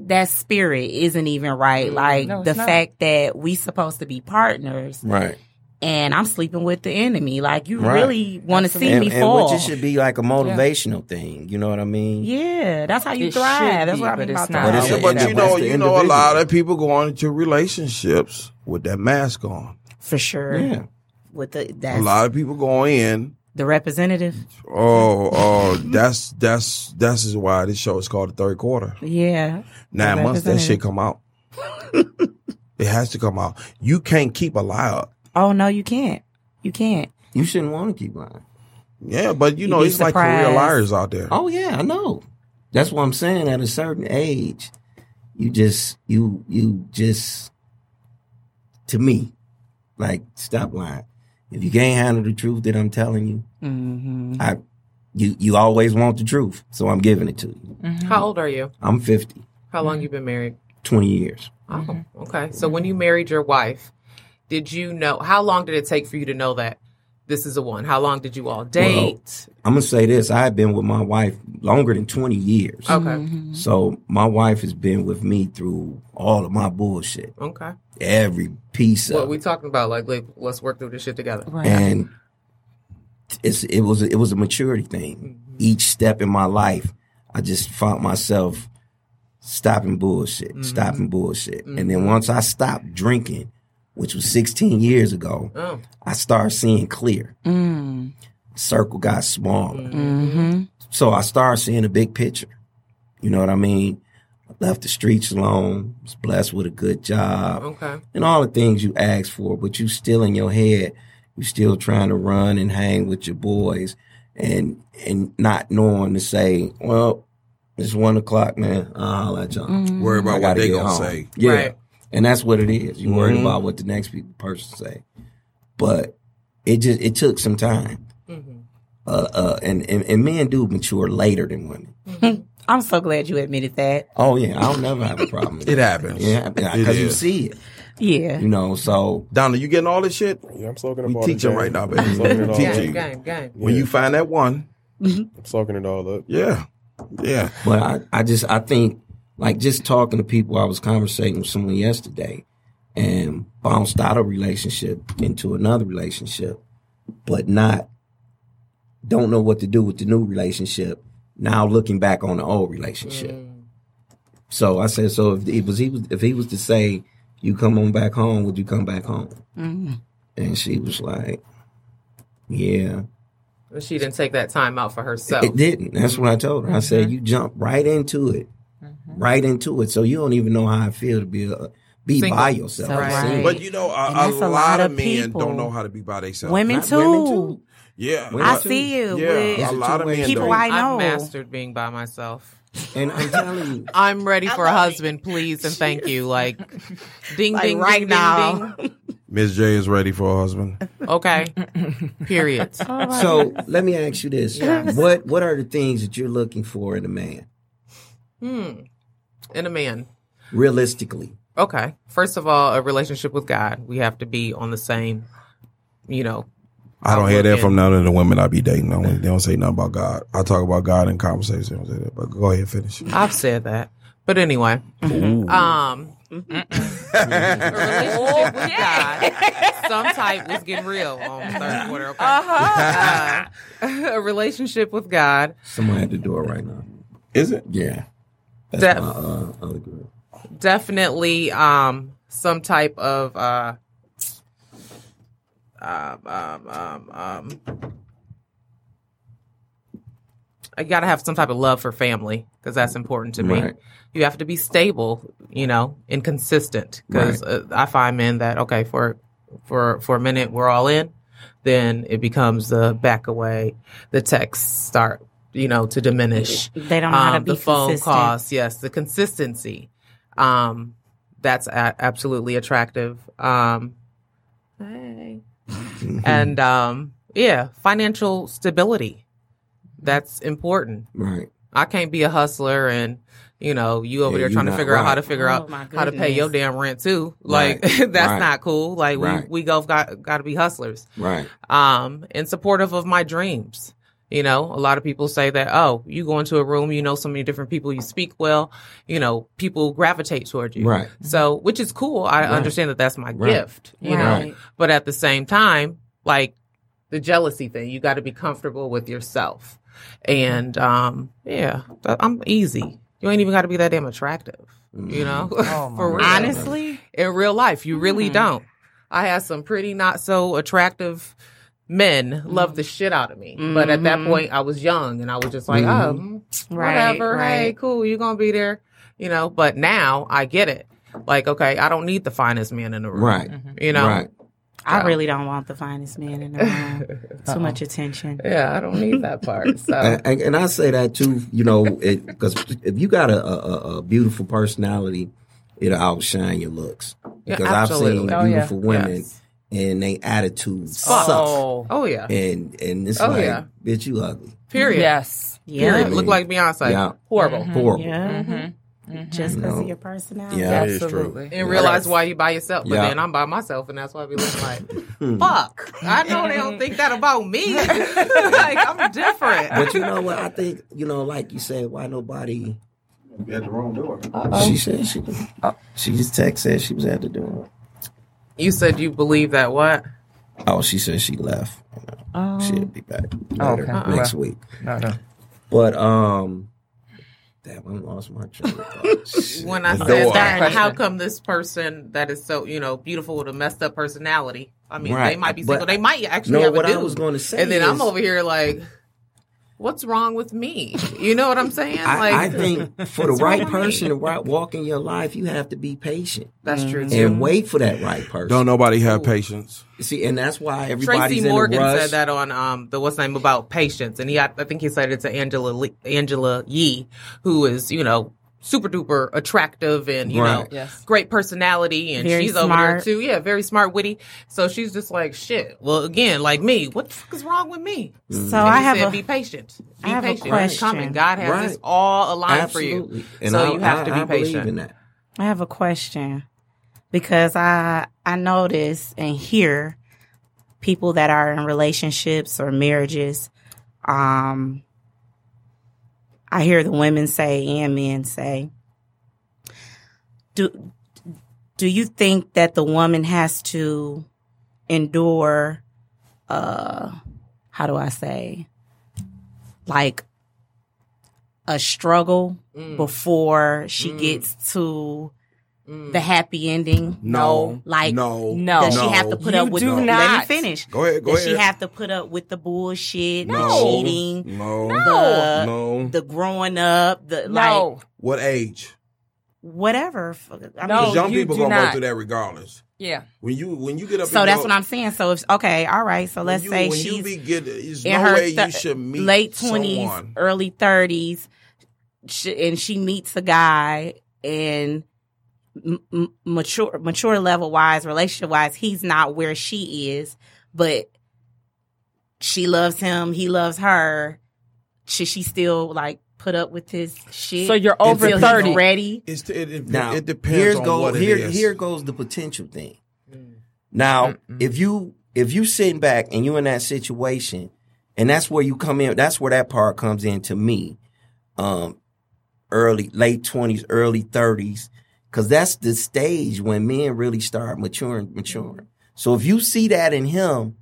That spirit isn't even right. Like no, the not. fact that we supposed to be partners, right? And I'm sleeping with the enemy. Like you right. really want to see and, me and fall. Which it should be like a motivational yeah. thing. You know what I mean? Yeah, that's how you it thrive. That's be, what I mean about that. But, yeah, but you know, you know, a lot of people go into relationships with that mask on. For sure. Yeah. With the that's, a lot of people go in. The representative. Oh, oh, that's that's that's why this show is called The Third Quarter. Yeah. Nine months that shit come out. It has to come out. You can't keep a lie up. Oh no, you can't. You can't. You shouldn't want to keep lying. Yeah, but you know, it's like career liars out there. Oh yeah, I know. That's what I'm saying. At a certain age, you just you you just to me, like stop lying. If you can't handle the truth that I'm telling you, mm-hmm. I you you always want the truth, so I'm giving it to you. Mm-hmm. How old are you? I'm fifty. How long mm-hmm. you been married? Twenty years. Oh, okay. So when you married your wife, did you know? How long did it take for you to know that this is a one? How long did you all date? Well, I'm gonna say this: I've been with my wife longer than twenty years. Okay. Mm-hmm. So my wife has been with me through all of my bullshit. Okay. Every piece what of what we talking about, like, like, let's work through this shit together. Right. And it's it was it was a maturity thing. Mm-hmm. Each step in my life, I just found myself stopping bullshit, mm-hmm. stopping bullshit, mm-hmm. and then once I stopped drinking, which was sixteen years ago, oh. I started seeing clear. Mm. Circle got smaller, mm-hmm. so I started seeing a big picture. You know what I mean? Left the streets alone, was blessed with a good job, okay, and all the things you asked for, but you still in your head, you still trying to run and hang with your boys and and not knowing to say, well, it's one o'clock, man, I'll holler at y'all. Mm-hmm. Worry about what they gonna home. say. Yeah. Right. And that's what it is. You're mm-hmm. worried about what the next person say. But it just it took some time. Mm-hmm. Uh, uh, and, and, and men do mature later than women. Mm-hmm. I'm so glad you admitted that. Oh, yeah. I'll never have a problem with it. It happens. Yeah, because you see it. Yeah. You know, so. Donna, you getting all this shit? Yeah, I'm soaking up all this shit. Teaching right now, baby. I'm soaking it all. Teaching. Game, game, game. When yeah. you find that one, mm-hmm. soaking it all up. Yeah. Yeah. But I, I just, I think, like, just talking to people, I was conversating with someone yesterday and bounced out of a relationship into another relationship, but not, don't know what to do with the new relationship. Now looking back on the old relationship. Mm. So I said, so if it was, he was, if he was to say, you come on back home, would you come back home? Mm-hmm. And she was like, yeah. But she didn't take that time out for herself. It didn't. That's what I told her. Mm-hmm. I said, you jump right into it. Mm-hmm. Right into it. So you don't even know how I feel to be a, be single. By yourself. So right. But, you know, a, a lot, lot of men people. Don't know how to be by themselves. Women, too. Women, too. Yeah. Women I too. See you. Yeah, a lot of men people don't. I know. I've mastered being by myself. And I'm telling you, I'm ready for a husband, please, and thank you. Like, ding, like ding, right ding, now. Ding, ding. Miss J is ready for a husband. Okay. Period. Oh, so God. Let me ask you this: yes. what What are the things that you're looking for in a man? Hmm. In a man, realistically. Okay. First of all, a relationship with God. We have to be on the same. You know. I don't hear that from none of the women I be dating. I don't, they don't say nothing about God. I talk about God in conversation. They don't say that. But go ahead, finish. I've said that. But anyway. Ooh. Um, relationship with God. Some type was getting real on the third quarter. Okay. Uh-huh. Uh, a relationship with God. Someone at the door right now. Is it? Yeah. That's Def- my uh, other girl. Definitely um, some type of... Uh, Um, um, um, um, I gotta have some type of love for family because that's important to me. Right. You have to be stable, you know, and consistent because right. uh, I find men that okay for for for a minute we're all in, then it becomes the back away, the texts start you know to diminish. They don't know um, how to be the phone consistent. Calls. Yes, the consistency. Um, that's a- absolutely attractive. Um, hey. And, um, yeah, financial stability. That's important. Right. I can't be a hustler and, you know, you over yeah, there trying to figure right. out how to figure oh, out how to pay your damn rent, too. Like, right. that's right. not cool. Like, right. we, we go, got, got to be hustlers. Right. Um, and supportive of my dreams. You know, a lot of people say that, oh, you go into a room, you know so many different people, you speak well, you know, people gravitate toward you. Right. So, which is cool. I right. understand that that's my right. gift, you right. know. Right. But at the same time, like the jealousy thing, you got to be comfortable with yourself. And, um, yeah, I'm easy. You ain't even got to be that damn attractive, mm-hmm. you know. Oh, for real. Honestly, in real life, you really mm-hmm. don't. I have some pretty not so attractive men love the shit out of me. Mm-hmm. But at that point, I was young and I was just like, mm-hmm. oh, whatever. Right, right. Hey, cool. You're going to be there. You know, but now I get it. Like, okay, I don't need the finest man in the room. Right. You know, right. I really don't want the finest man in the room. Too much attention. Yeah, I don't need that part. So, and, and I say that too, you know, because if you got a, a, a beautiful personality, it'll outshine your looks. Because yeah, I've seen beautiful oh, yeah. women. Yes. And they attitude sucks. Oh, oh yeah. And and it's oh, like, yeah. bitch, you ugly. Period. Yes. Yeah. Period. Look like Beyonce. Yeah. Horrible. Mm-hmm. Horrible. Yeah. Mm-hmm. Mm-hmm. Just because you know? Of your personality. Yeah, absolutely. And yeah. realize why you by yourself. But yeah. then I'm by myself, and that's why we look like fuck. I know they don't think that about me. Like I'm different. But you know what? I think you know, like you said, why nobody be at the wrong door. Uh-oh. She said she. Uh, she just texted. She was at the door. You said you believe that what? Oh, she said she left. Um, She'll be back oh, okay. uh-uh. next week. No, no. But, um, damn, I lost my train of thought. When I said that, how come this person that is so, you know, beautiful with a messed up personality? I mean, right. they might be single. But, they might actually no, have what a dude. I was going to say and then is, I'm over here like, what's wrong with me? You know what I'm saying? I, like, I think for the right person to right walk in your life, you have to be patient. That's true, too. And wait for that right person. Don't nobody have Ooh. Patience. See, and that's why everybody's Tracy in Morgan a rush. Said that on um, the what's name about patience. And he, I think he said it to Angela Lee, Angela Yee, who is, you know, super duper attractive and, you right. know, yes. great personality. And very she's smart. Over there, too. Yeah, very smart, witty. So she's just like, shit. Well, again, like me, what the fuck is wrong with me? So and I have said, a, be patient. Be I patient. It's coming. God has right. this all aligned Absolutely. For you. And so I, you have I, to be I patient. In that. I have a question because I I notice and hear people that are in relationships or marriages um, I hear the women say and men say, do do you think that the woman has to endure, uh, how do I say, like a struggle mm. before she mm. gets to mm. the happy ending? No, no. Like, no, no. Does she have to put you up with? Do no. not. Let me finish. Go ahead. Go does ahead. She have to put up with the bullshit, no. the cheating, no, the, no, the growing up, the no. like? What age? Whatever. I mean, no, young you people do gonna not. Go through that regardless. Yeah. When you when you get up, so that's go, what I'm saying. So if okay, all right. So let's you, say when she's you be good, there's in no her way th- you should meet late twenties, early thirties, and she meets a guy and m- mature mature level wise, relationship wise, he's not where she is, but she loves him, he loves her. Should she still like put up with his shit? So you're over thirty. Ready? It's t- it, it, now, it depends on goes, what it here, is. Here goes the potential thing. Mm. Now, mm-hmm. if you if you sitting back and you're in that situation, and that's where you come in, that's where that part comes in to me. Um, early, late twenties, early thirties, because that's the stage when men really start maturing, maturing. So if you see that in him,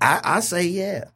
I, I say yeah.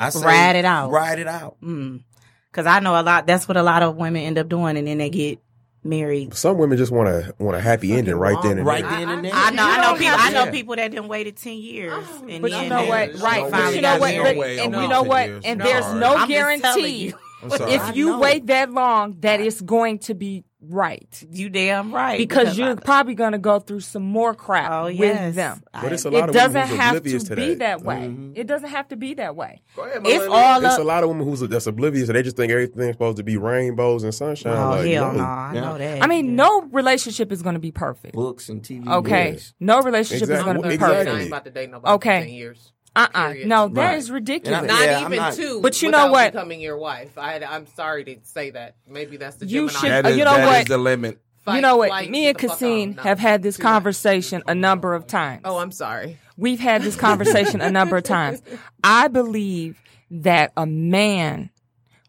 I say, ride it out. Ride it out. Mm. Cause I know a lot. That's what a lot of women end up doing, and then they get married. Some women just want a want a happy ending right then and right there. Then and there. I, I know. I know people. I know people that didn't waited ten years. Oh, and but then you know what? Right. But you know what? No way, and you know what? And there's no, no guarantee. If you wait that long, that it's going to be right. You damn right. Because, because you're I, probably going to go through some more crap oh, yes. with them. But it's a lot it of women who's oblivious to that. It doesn't have to be that way. Mm-hmm. It doesn't have to be that way. Go ahead, it's all it's up. A lot of women who's that's oblivious and they just think everything's supposed to be rainbows and sunshine. Oh, like, hell no. no. I yeah. know that. I mean, yeah. no relationship is going to be perfect. Books and T V. Okay. Yes. No relationship exactly. is going to be exactly. perfect. I ain't about to date nobody okay. for ten years. Uh-uh. Period. No, that right. is ridiculous. Not yeah, even not, two. But you know what? Becoming your wife. I, I'm sorry to say that. Maybe that's the Gemini. You should. That is, you know that what? Is the limit. Fight, you know what? Fight, me and Cassine no, have had this conversation a number of times. Oh, I'm sorry. We've had this conversation a number of times. I believe that a man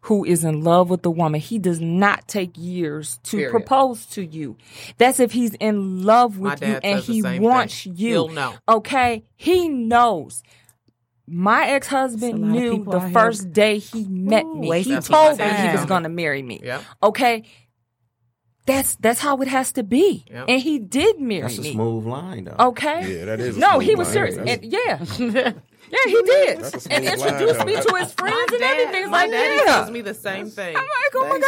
who is in love with a woman, he does not take years to Period. propose to you. That's if he's in love with you and he wants thing. you. He'll know. Okay? He knows. My ex-husband knew the first here. day he met Ooh, me. He told me he was going to marry me. Yep. Okay? That's that's how it has to be. Yep. And he did marry that's me. That's a smooth line, though. Okay? Yeah, that is a No, smooth he was line. serious. And, yeah. Yeah, he did. And introduced line, me to his friends and dad, everything. My like, daddy yeah. tells me the same thing. I'm like, oh my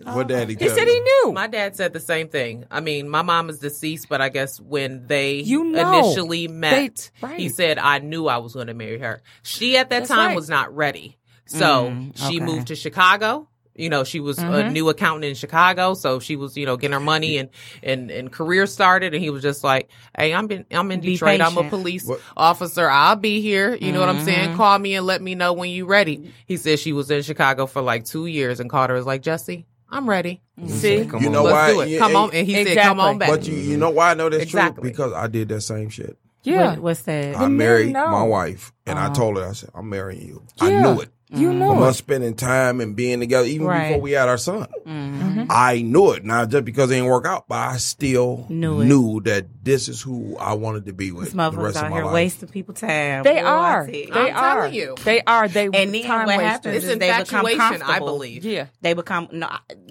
God. What daddy He said he knew. My dad said the same thing. I mean, my mom is deceased, but I guess when they you know, initially met, they, right. he said, I knew I was going to marry her. She at that That's time right. was not ready. So mm, okay. she moved to Chicago. You know, she was mm-hmm. a new accountant in Chicago, so she was, you know, getting her money and, and, and career started. And he was just like, hey, I'm in, I'm in be Detroit. Patient. I'm a police what? officer. I'll be here. You mm-hmm. know what I'm saying? Call me and let me know when you're ready. He said she was in Chicago for like two years and called her was like, Jesse, I'm ready. Mm-hmm. See? You know Let's why? do it. Come yeah, on. And he exactly. said, come on back. But you, you know why I know that's exactly. true? Because I did that same shit. Yeah. What, what's that? I married my wife and uh-huh. I told her, I said, I'm marrying you. Yeah. I knew it. You know from us spending time and being together, even right. before we had our son. Mm-hmm. I knew it. Not just because it didn't work out, but I still knew, knew that this is who I wanted to be with this the rest out of my here life. Wasting people's time. They Boy, are. They I'm are. Telling you. They are. They and then time what happens is they become comfortable. I believe. Yeah. They become no,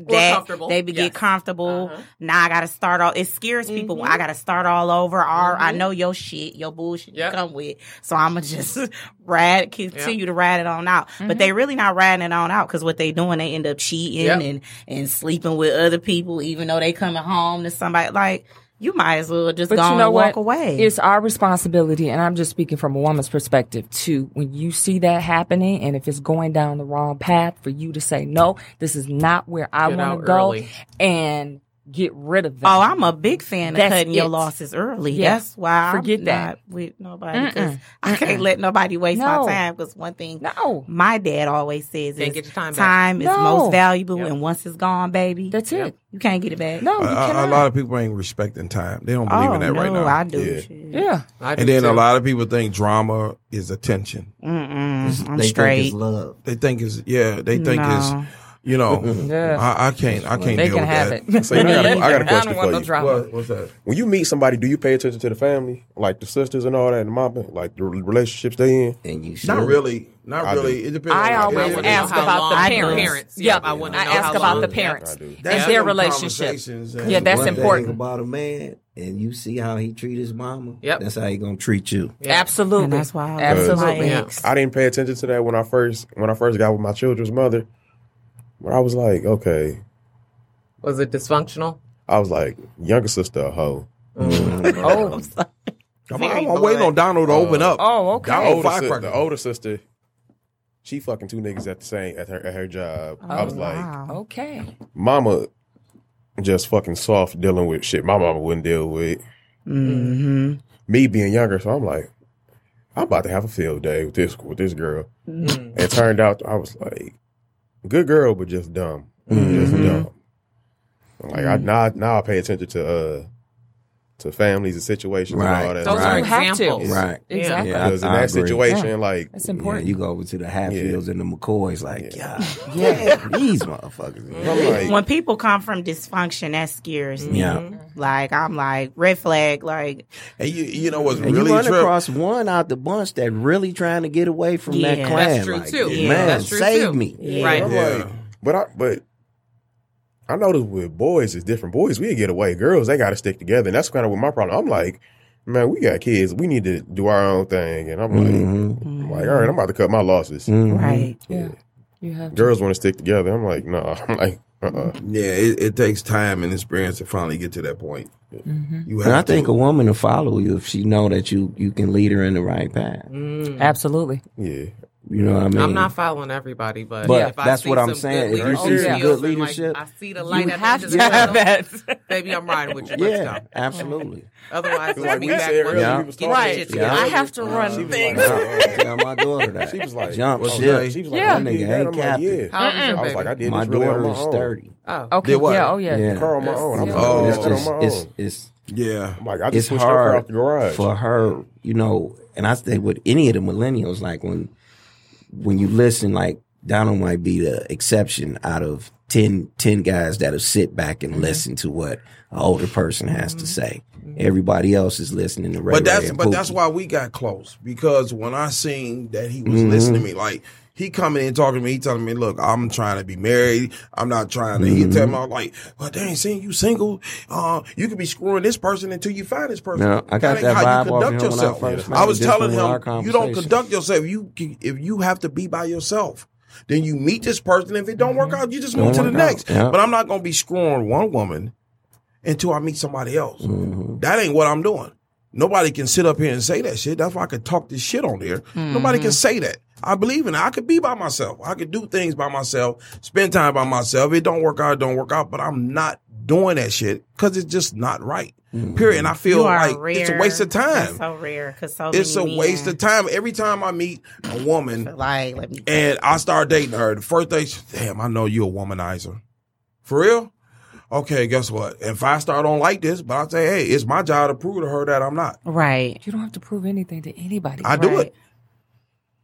that, comfortable. They get yes. comfortable. Uh-huh. Now I got to start all. It scares mm-hmm. people. I got to start all over. All mm-hmm. I know your shit, your bullshit yep. you come with. So I'm gonna just ride, continue yep. to ride it on out. Mm-hmm. But they really not riding it on out because what they doing, they end up cheating yep. and, and sleeping with other people, even though they coming home to somebody. Like, you might as well just but go you know and walk what? away. It's our responsibility, and I'm just speaking from a woman's perspective, too. When you see that happening and if it's going down the wrong path, for you to say, no, this is not where I want to go. Early. And get rid of them. Oh, I'm a big fan That's of cutting it. your losses early. Yeah. That's why Forget I'm that. not with nobody. Because I can't Mm-mm. let nobody waste no. my time. Because one thing no. my dad always says can't is time, time is no. most valuable. Yep. And once it's gone, baby. That's yep. it. You can't get it back. No, you cannot. A, a lot of people ain't respecting time. They don't believe oh, in that no, right now. I do. Yeah. Shit. yeah I do and then too. A lot of people think drama is attention. Mm-mm. It's, I'm they straight. Think it's love. They think it's, yeah, they think no. it's. You know, yeah. I, I can't. I can't they deal can with have that. It. So, you know, I, got a, I got a question for you. What, what's that? When you meet somebody, do you pay attention to the family, like the sisters and all that, and the mom, like the relationships they in? And you should. Not really. Not I really. Do. It depends. I on always ask about the parents. Yeah, I want to ask about the parents and their relationship. Yeah, that's important. About a man. And you see how he treat his mama. Yep. That's how he gonna treat you. Yep. Absolutely. And that's why. I Absolutely. I didn't pay attention to that when I first when I first got with my children's mother. But I was like, okay. Was it dysfunctional? I was like, younger sister, a hoe. Mm. oh, I'm sorry. I'm, I'm, I'm waiting on Donald to uh, open up. Oh, okay. Donald, older sister, the older sister, she fucking two niggas at the same at her at her job. Oh, I was wow. like, okay. Mama just fucking soft dealing with shit my mama wouldn't deal with. Mm-hmm. Me being younger, so I'm like, I'm about to have a field day with this with this girl. Mm. It turned out I was like. Good girl, but just dumb. Mm-hmm. Just dumb. Like mm-hmm. I now, now I pay attention to uh, to families and situations right. and all that. Those right. are examples, right? Exactly. Yeah, because I, in that situation, yeah. like it's important. Yeah, you go over to the Hatfields yeah. and the McCoys, like yeah, yeah, yeah. these motherfuckers. Like, when people come from dysfunction, that scares me. Yeah. Like I'm like red flag. Like and you, you know what's and really you run true? across one out the bunch that really trying to get away from yeah. that clan. That's true like, too. Yeah. Man, That's true save too. me. Yeah. Right. Yeah. Like, but I but. I noticed with boys, it's different. Boys, we get away. Girls, they got to stick together. And that's kind of what my problem. I'm like, man, we got kids. We need to do our own thing. And I'm like, mm-hmm. I'm like all right, I'm about to cut my losses. Mm-hmm. Right. Yeah. You have Girls want to stick together. I'm like, no. Nah. I'm like, uh-uh. Yeah, it, it takes time and experience to finally get to that point. Mm-hmm. You have and I think to. a woman will follow you if she know that you, you can lead her in the right path. Mm. Absolutely. Yeah. You know what I mean? I'm not following everybody, but, but if that's I see what I'm saying. If you see some good leadership, like, I see the light at the end of the tunnel. Baby, I'm riding with you. Yeah, let's go. Absolutely. Otherwise, we'll be back when yeah. you get right. shit together. Yeah. I have to run she things. Like, oh, tell my daughter that. She was like, jump shit. Yeah. She was like, yeah. that nigga yeah. ain't captain. Like, yeah. I was like, I did this really on my own. My daughter is thirty. Oh, okay. Yeah, oh yeah. Car on my own. I'm on my own. It's yeah. Like I just pushed her out the garage for her. You know, and I stay with any of the millennials. Like when. When you listen, like, Donald might be the exception out of ten, ten guys that'll sit back and mm-hmm. listen to what an older person has mm-hmm. to say. Mm-hmm. Everybody else is listening to Ray But that's Ray and but Pookie. That's why we got close, because when I seen that he was mm-hmm. listening to me, like, he coming in talking to me, he telling me, look, I'm trying to be married. I'm not trying to. Mm-hmm. He tell me, I'm like, well, they ain't seen you single. Uh, you could be screwing this person until you find this person. No, I got that, that vibe you conduct yourself. When I, first yeah. I was telling him, you don't conduct yourself. You if you have to be by yourself. Then you meet this person. If it don't mm-hmm. work out, you just don't move to the next. Yep. But I'm not going to be screwing one woman until I meet somebody else. Mm-hmm. That ain't what I'm doing. Nobody can sit up here and say that shit. That's why I could talk this shit on there. Mm-hmm. Nobody can say that. I believe in it. I could be by myself. I could do things by myself, spend time by myself. It don't work out, it don't work out. But I'm not doing that shit because it's just not right. Mm-hmm. Period. And I feel like rare. It's a waste of time. It's so rare. So it's a waste men. of time. Every time I meet a woman so like, let me and I start dating her, the first thing, damn, I know you a womanizer. For real? Okay, guess what? If I start on like this, but I say, hey, it's my job to prove to her that I'm not. Right. You don't have to prove anything to anybody. I right. do it.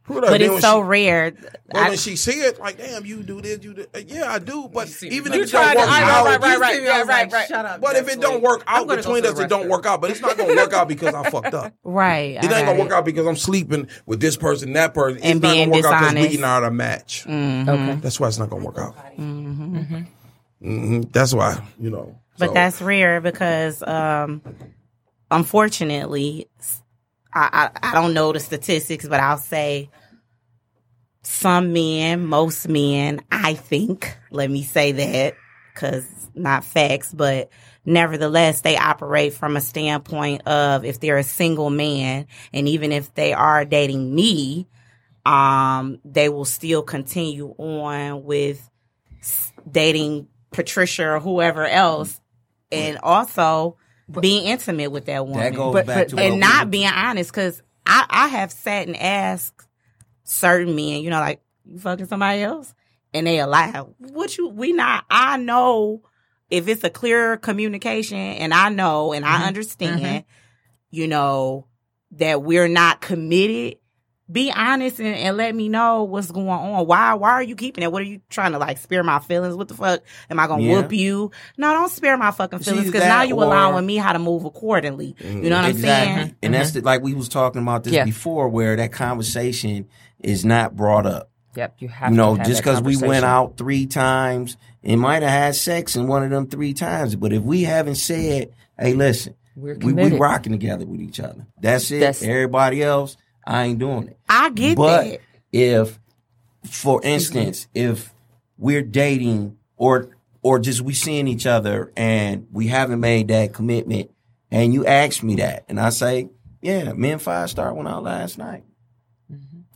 Prove but it's so she, rare. Well, I, when she see it, like, damn, you do this, you do yeah, I do. But even if it don't work out, right, right, right, yeah, right, right. Shut up. But if it don't work out between us, it don't work out. But it's not gonna work out because I fucked up. Right. It ain't right. gonna work out because I'm sleeping with this person, that person. It's and not being gonna work dishonest. out because we not a match. Mm-hmm. Okay. That's why it's not gonna work out. Mm-hmm. Mm-hmm. Mm-hmm. That's why, you know. But so. That's rare because, um, unfortunately, I, I, I don't know the statistics, but I'll say some men, most men, I think, let me say that because not facts, but nevertheless, they operate from a standpoint of if they're a single man and even if they are dating me, um, they will still continue on with dating Patricia or whoever else and also but, being intimate with that woman. That goes but, back but, to and not being honest, because I, I have sat and asked certain men, you know, like, you fucking somebody else? And they allow, what you, we not, I know if it's a clear communication and I know and mm-hmm. I understand, mm-hmm. you know, that we're not committed, be honest and, and let me know what's going on. Why Why are you keeping it? What are you trying to, like, spare my feelings? What the fuck? Am I going to yeah. whoop you? No, don't spare my fucking feelings because now you're allowing me how to move accordingly. Mm-hmm. You know what exactly. I'm saying? And mm-hmm. that's the, like we was talking about this yeah. before where that conversation is not brought up. Yep, you have you know, to have just because we went out three times and might have had sex in one of them three times. But if we haven't said, hey, listen, we're we, we rocking together with each other. That's it. That's everybody else, I ain't doing it. I get but that. But if, for instance, if we're dating or or just we seeing each other and we haven't made that commitment and you ask me that and I say, yeah, me and Five Star went out last night.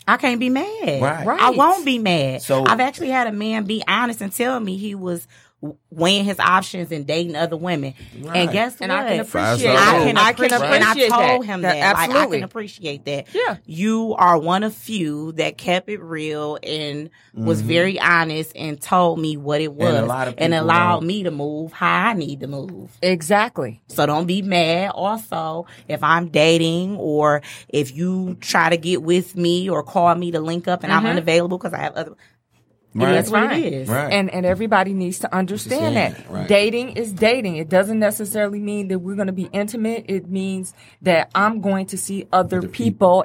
I can't be mad. Right. Right. I won't be mad. So I've actually had a man be honest and tell me he was weighing his options and dating other women. Right. And guess and what? I can appreciate that. I can, I can appreciate that. And I told that. him that. that absolutely. Like, I can appreciate that. Yeah. You are one of few that kept it real and mm-hmm. was very honest and told me what it was and, a lot of and allowed don't. me to move how I need to move. Exactly. So don't be mad. Also, if I'm dating or if you try to get with me or call me to link up and mm-hmm. I'm unavailable because I have other... Right. And that's what right. it is. Right. And and everybody needs to understand that. Right. Dating is dating. It doesn't necessarily mean that we're going to be intimate. It means that I'm going to see other people,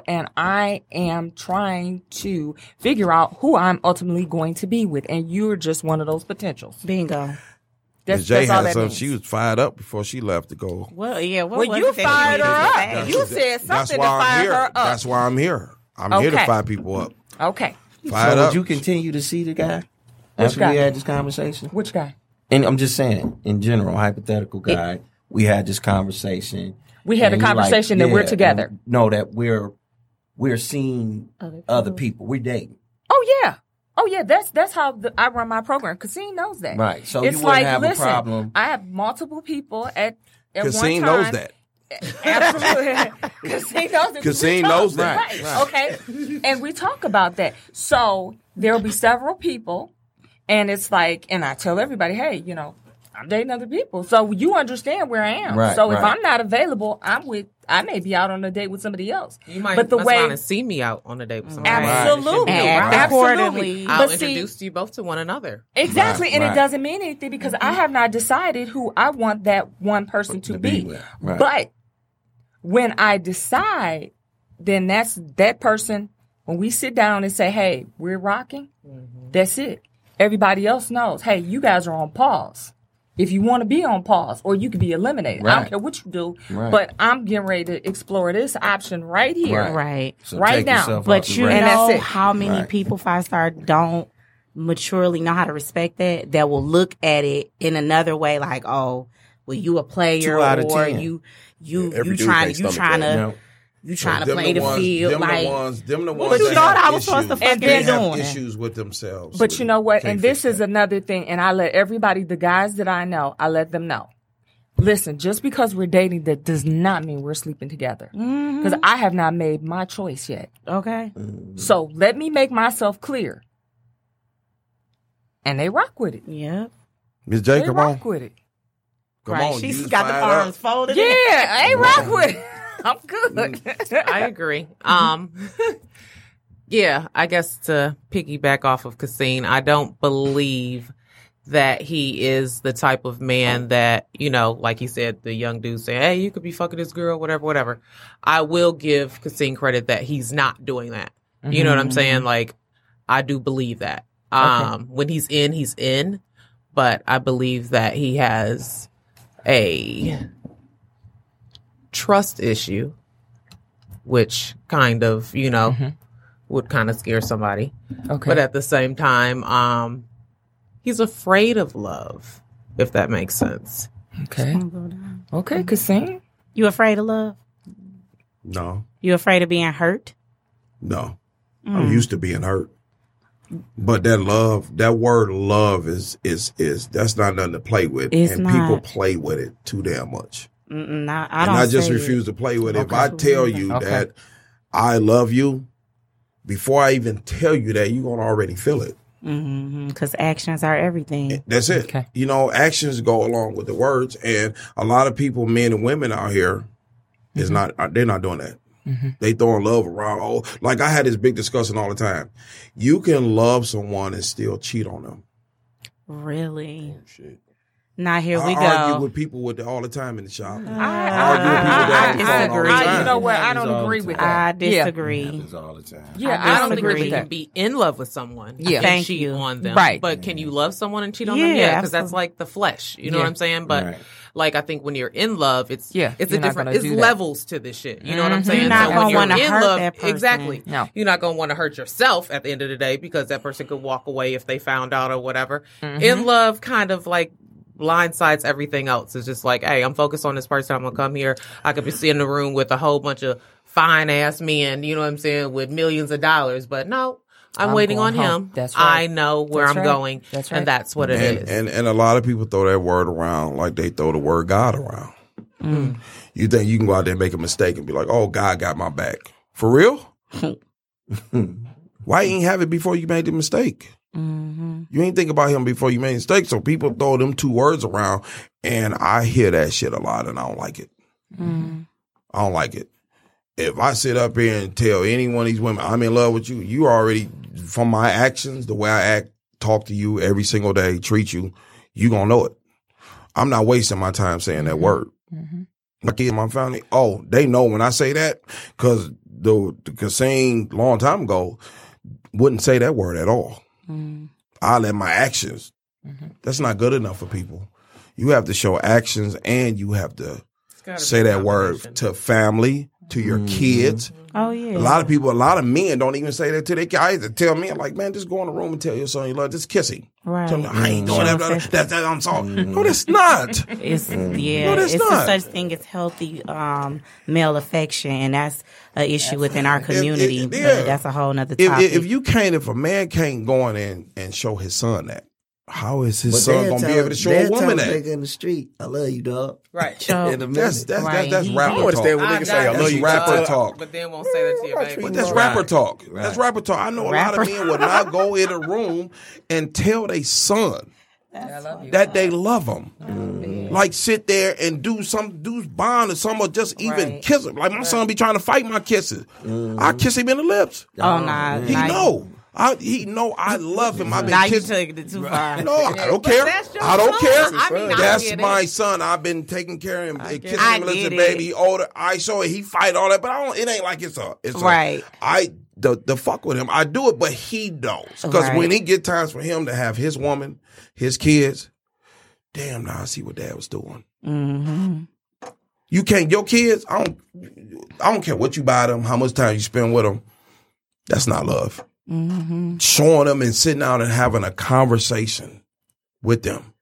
people and I am trying to figure out who I'm ultimately going to be with. And you're just one of those potentials. Bingo. That's, Jay that's had all that something. She was fired up before she left to go. Well, yeah. What well, you fired her up. You said something to fire her up. That's why I'm here. I'm okay. here to fire people up. Okay. Fired so up. Would you continue to see the guy after guy? we had this conversation? Which guy? And I'm just saying, in general, hypothetical guy, it, we had this conversation. We had a conversation like, that yeah, we're together. No, that we're we're seeing other people. other people. We're dating. Oh, yeah. Oh, yeah. That's that's how the, I run my program. Cassine knows that. Right. So it's you wouldn't like, have listen, a problem. I have multiple people at, at one time. Cassine knows that. Absolutely. Cassine knows that. Cassine knows that. Right. Right. Okay. And we talk about that. So there'll be several people, and it's like, and I tell everybody, hey, you know, I'm dating other people. So you understand where I am. Right, so right. if I'm not available, I'm with, I may be out on a date with somebody else. You might but the way, want to see me out on a date with somebody else. Absolutely. Right. Absolutely. I'll but introduce see, you both to one another. Exactly. Right, and right. it doesn't mean anything because mm-hmm. I have not decided who I want that one person to, to be. be right. But when I decide, then that's that person. When we sit down and say, hey, we're rocking, mm-hmm. that's it. Everybody else knows, hey, you guys are on pause. If you want to be on pause, or you could be eliminated. Right. I don't care what you do, right. but I'm getting ready to explore this option right here, right, right, so right now. But you right. know how many right. people Five Star don't maturely know how to respect that. That will look at it in another way, like, oh, well, you a player, or you you yeah, you trying you trying to. No. You trying so to play the, the ones, field, them like the ones, them the ones. But you thought I was supposed to fucking doing have issues with themselves. But with, you know what? And this is that. another thing. And I let everybody, the guys that I know, I let them know. Listen, just because we're dating, that does not mean we're sleeping together. Because mm-hmm. I have not made my choice yet. Okay. Mm-hmm. So let me make myself clear. And they rock with it. Yeah. Miz J, they come rock on. with it. Come right. on. She's got the arms folded. Yeah, I ain't rock with it. I'm good. I agree. Um, yeah, I guess to piggyback off of Cassine, I don't believe that he is the type of man that, you know, like he said, the young dude said, hey, you could be fucking this girl, whatever, whatever. I will give Cassine credit that he's not doing that. Mm-hmm. You know what I'm saying? Like, I do believe that. Um, okay. When he's in, he's in. But I believe that he has a... trust issue, which kind of, you know, mm-hmm. would kind of scare somebody. Okay. But at the same time, um, he's afraid of love, if that makes sense. Okay. Okay, Cassine. You afraid of love? No. You afraid of being hurt? No. Mm. I'm used to being hurt. But that love, that word love is, is, is, that's not nothing to play with. It's and not. People play with it too damn much. Mm-mm, I, I and don't I just refuse it. to play with it. Okay, if I tell you okay. that I love you, before I even tell you that, you're going to already feel it. Mm-hmm, 'cause actions are everything. That's it. Okay. You know, actions go along with the words. And a lot of people, men and women out here, mm-hmm. is not, they're not doing that. Mm-hmm. They throwing love around. Oh, like I had this big discussion all the time. You can love someone and still cheat on them. Really? Oh, shit. Now here I we go. I argue with people with that all the time in the shop. I, I, I argue with people that I, I, I disagree. I, you know what? I don't agree with that. I disagree. Yeah. Happens all the time. Yeah, I, I don't agree. Think that you can be in love with someone yeah. and cheat you. on them. Right. But can you love someone and cheat on yeah, them? Yeah, because that's like the flesh. You know yeah. what I'm saying? But. Right. Like, I think when you're in love, it's yeah, it's a different, it's levels to this shit. You know mm-hmm. what I'm saying? You're not so going to want to hurt love, that person. Exactly. No. You're not going to want to hurt yourself at the end of the day because that person could walk away if they found out or whatever. Mm-hmm. In love kind of like blindsides everything else. It's just like, hey, I'm focused on this person. I'm going to come here. I could be sitting in the room with a whole bunch of fine ass men, you know what I'm saying, with millions of dollars. But no. I'm, I'm waiting on home. him. That's right. I know where that's I'm right. going. That's right. And that's what it and, is. And and a lot of people throw that word around like they throw the word God around. Mm. You think you can go out there and make a mistake and be like, oh, God got my back. For real? Why you ain't have it before you made the mistake? Mm-hmm. You ain't think about him before you made a mistake. So people throw them two words around. And I hear that shit a lot and I don't like it. Mm. I don't like it. If I sit up here and tell any one of these women I'm in love with you, you already, from my actions, the way I act, talk to you every single day, treat you, you gonna know it. I'm not wasting my time saying that word. Mm-hmm. My kids, my family, oh, they know when I say that because the, the Cassine long time ago wouldn't say that word at all. Mm-hmm. I let my actions. Mm-hmm. That's not good enough for people. You have to show actions and you have to say that word to family. To your mm. kids. Oh, yeah. A lot of people, a lot of men don't even say that to their kids. I used to tell me, I'm like, man, just go in the room and tell your son you love, just kiss him. Right. Tell him, I ain't doing that, that, that, that. I'm sorry. Mm. No, that's not. It's, yeah. No, that's it's not. It's such thing as healthy um, male affection, and that's an issue that's within our community. It, it, yeah. But that's a whole nother topic. If, if you can't, if a man can't go in and, and show his son that, how is his but son going to be able to show a woman that? Nigga in the street, I love you, dog. Right. So, in a that's that's, right. that's, that's rapper talk. I understand when niggas say, I love you, rapper talk. But then won't say that to your baby. But that's rapper talk. Right. That's rapper talk. I know rapper. a lot of men would not go in a roone and tell their son I love you, that God. they love him. Mm. Like sit there and do some, do bond or some, or just even right. kiss him. Like my right. son be trying to fight my kisses. Mm. I kiss him in the lips. Oh, nah. He know. I, he know I love him. I've been now kissing. You took it too far. No, I don't care. I don't care. I mean, that's I my it. son. I've been taking care of him, I kissing him, listen, baby, older. I show it. He fight all that, but I don't. It ain't like it's a. It's right. A, I the the fuck with him. I do it, but he knows because right. when he get times for him to have his woman, his kids. Damn, now I see what dad was doing. Mm-hmm. You can't. Your kids. I don't. I don't care what you buy them, how much time you spend with them. That's not love. Mm-hmm. Showing them and sitting down and having a conversation with them,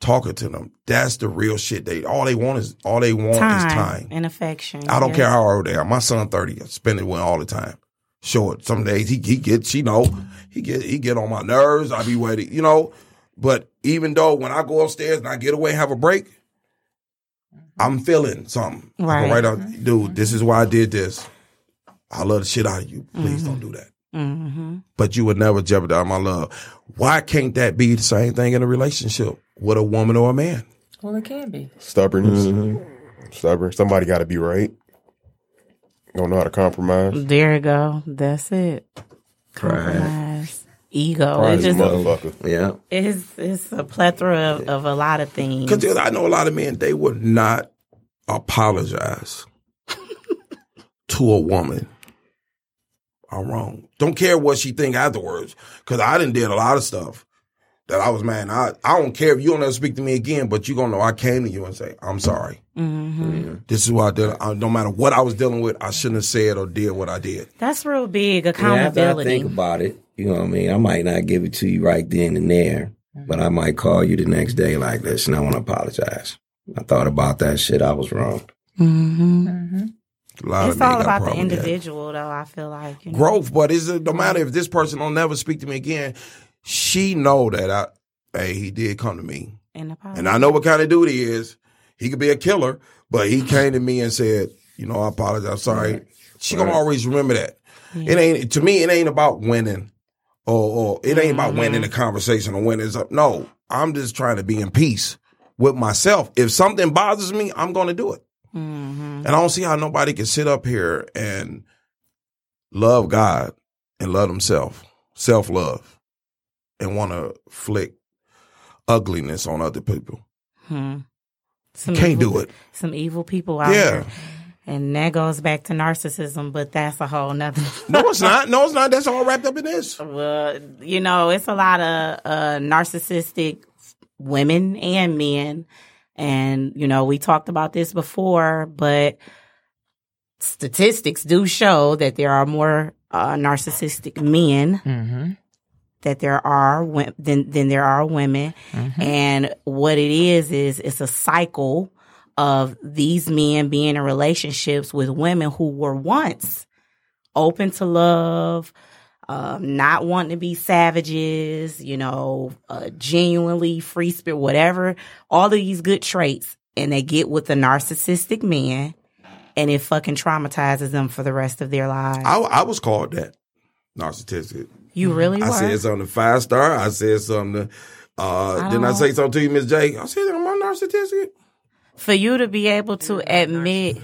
talking to them. That's the real shit. They all they want is all they want time is time and affection. I don't yes. care how old they are. My son thirty, I spend it with all the time. Sure, some days he he gets you know he get he get on my nerves. I be waiting, you know. But even though when I go upstairs and I get away, have a break, I'm feeling something. Right, right up, mm-hmm. dude. This is why I did this. I love the shit out of you. Please mm-hmm. don't do that. Mm-hmm. But you would never jeopardize my love. Why can't that be the same thing in a relationship with a woman or a man? Well, it can be. Stubbornness. Mm-hmm. Stubborn. Somebody got to be right. Don't know how to compromise. There you go. That's it. Compromise. Right. Ego. Right. It's just motherfucker. Yeah. It's, it's a plethora of, of a lot of things. Because I know a lot of men, they would not apologize to a woman. I'm wrong. Don't care what she think afterwards, because I done did a lot of stuff that I was mad. I, I don't care if you don't ever speak to me again, but you're going to know I came to you and say, I'm sorry. Mm-hmm. Yeah. This is what I did. I, no matter what I was dealing with, I shouldn't have said or did what I did. That's real big accountability. Yeah, after I think about it, you know what I mean? I might not give it to you right then and there, but I might call you the next day like, listen, I want to apologize. I thought about that shit. I was wrong. Mm-hmm. Mm-hmm. A lot it's of all about the individual, though, I feel like. You know? Growth, but it's, no matter if this person don't never speak to me again, she know that, I, hey, he did come to me. And, and I know what kind of dude he is. He could be a killer, but he came to me and said, you know, I apologize. I'm sorry. Right. She going right. to always remember that. Yeah. It ain't To me, it ain't about winning. Or, or it ain't mm-hmm. about winning the conversation or winning. No, I'm just trying to be in peace with myself. If something bothers me, I'm going to do it. Mm-hmm. And I don't see how nobody can sit up here and love God and love themselves, self-love, and want to flick ugliness on other people. Hmm. Some Can't evil, do it. Some evil people out yeah. there. And that goes back to narcissism, but that's a whole nother. No, it's not. No, it's not. That's all wrapped up in this. Well, you know, it's a lot of uh, narcissistic women and men. And, you know, we talked about this before, but statistics do show that there are more uh, narcissistic men mm-hmm. that there are than, than there are women. Mm-hmm. And what it is, is it's a cycle of these men being in relationships with women who were once open to love, Uh, not wanting to be savages, you know, uh, genuinely free spirit, whatever, all of these good traits. And they get with the narcissistic man, and it fucking traumatizes them for the rest of their lives. I, I was called that, narcissistic. You really I were? I said something to Five Star. I said something to, uh, I didn't I say something to you, Miss J? I said, am I narcissistic? For you to be able to admit,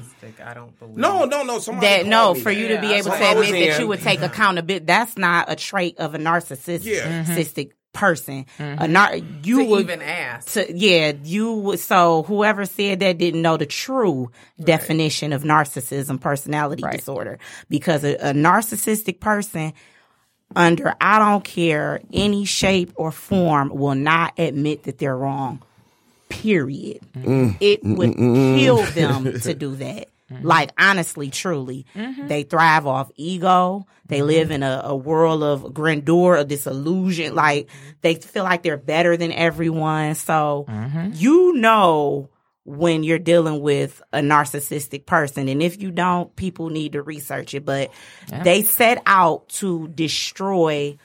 I don't believe no, no, no. That no, me. for you yeah, to be able so to admit in, that you would take yeah. accountability. That's not a trait of a narcissistic yeah. mm-hmm. person. Mm-hmm. A nar- you to would even ask. To, yeah, you would. So whoever said that didn't know the true right. definition of narcissism, personality right. disorder, because a, a narcissistic person, under I don't care any shape or form, will not admit that they're wrong. Period. Mm. It would Mm-mm. kill them to do that. Like, honestly, truly. Mm-hmm. They thrive off ego. They live in a, a world of grandeur, of disillusion. Like, they feel like they're better than everyone. So, mm-hmm. you know when you're dealing with a narcissistic person. And if you don't, people need to research it. But yeah. they set out to destroy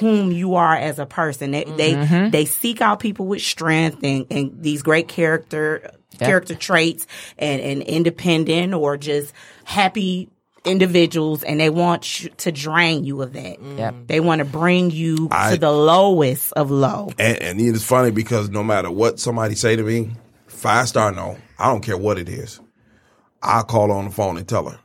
whom you are as a person. They mm-hmm. they, they seek out people with strength and, and these great character yep. character traits and, and independent or just happy individuals, and they want sh- to drain you of that. Yep. They want to bring you I, to the lowest of low. And, and it's funny because no matter what somebody say to me, Five Star, no, I don't care what it is. I call her on the phone and tell her.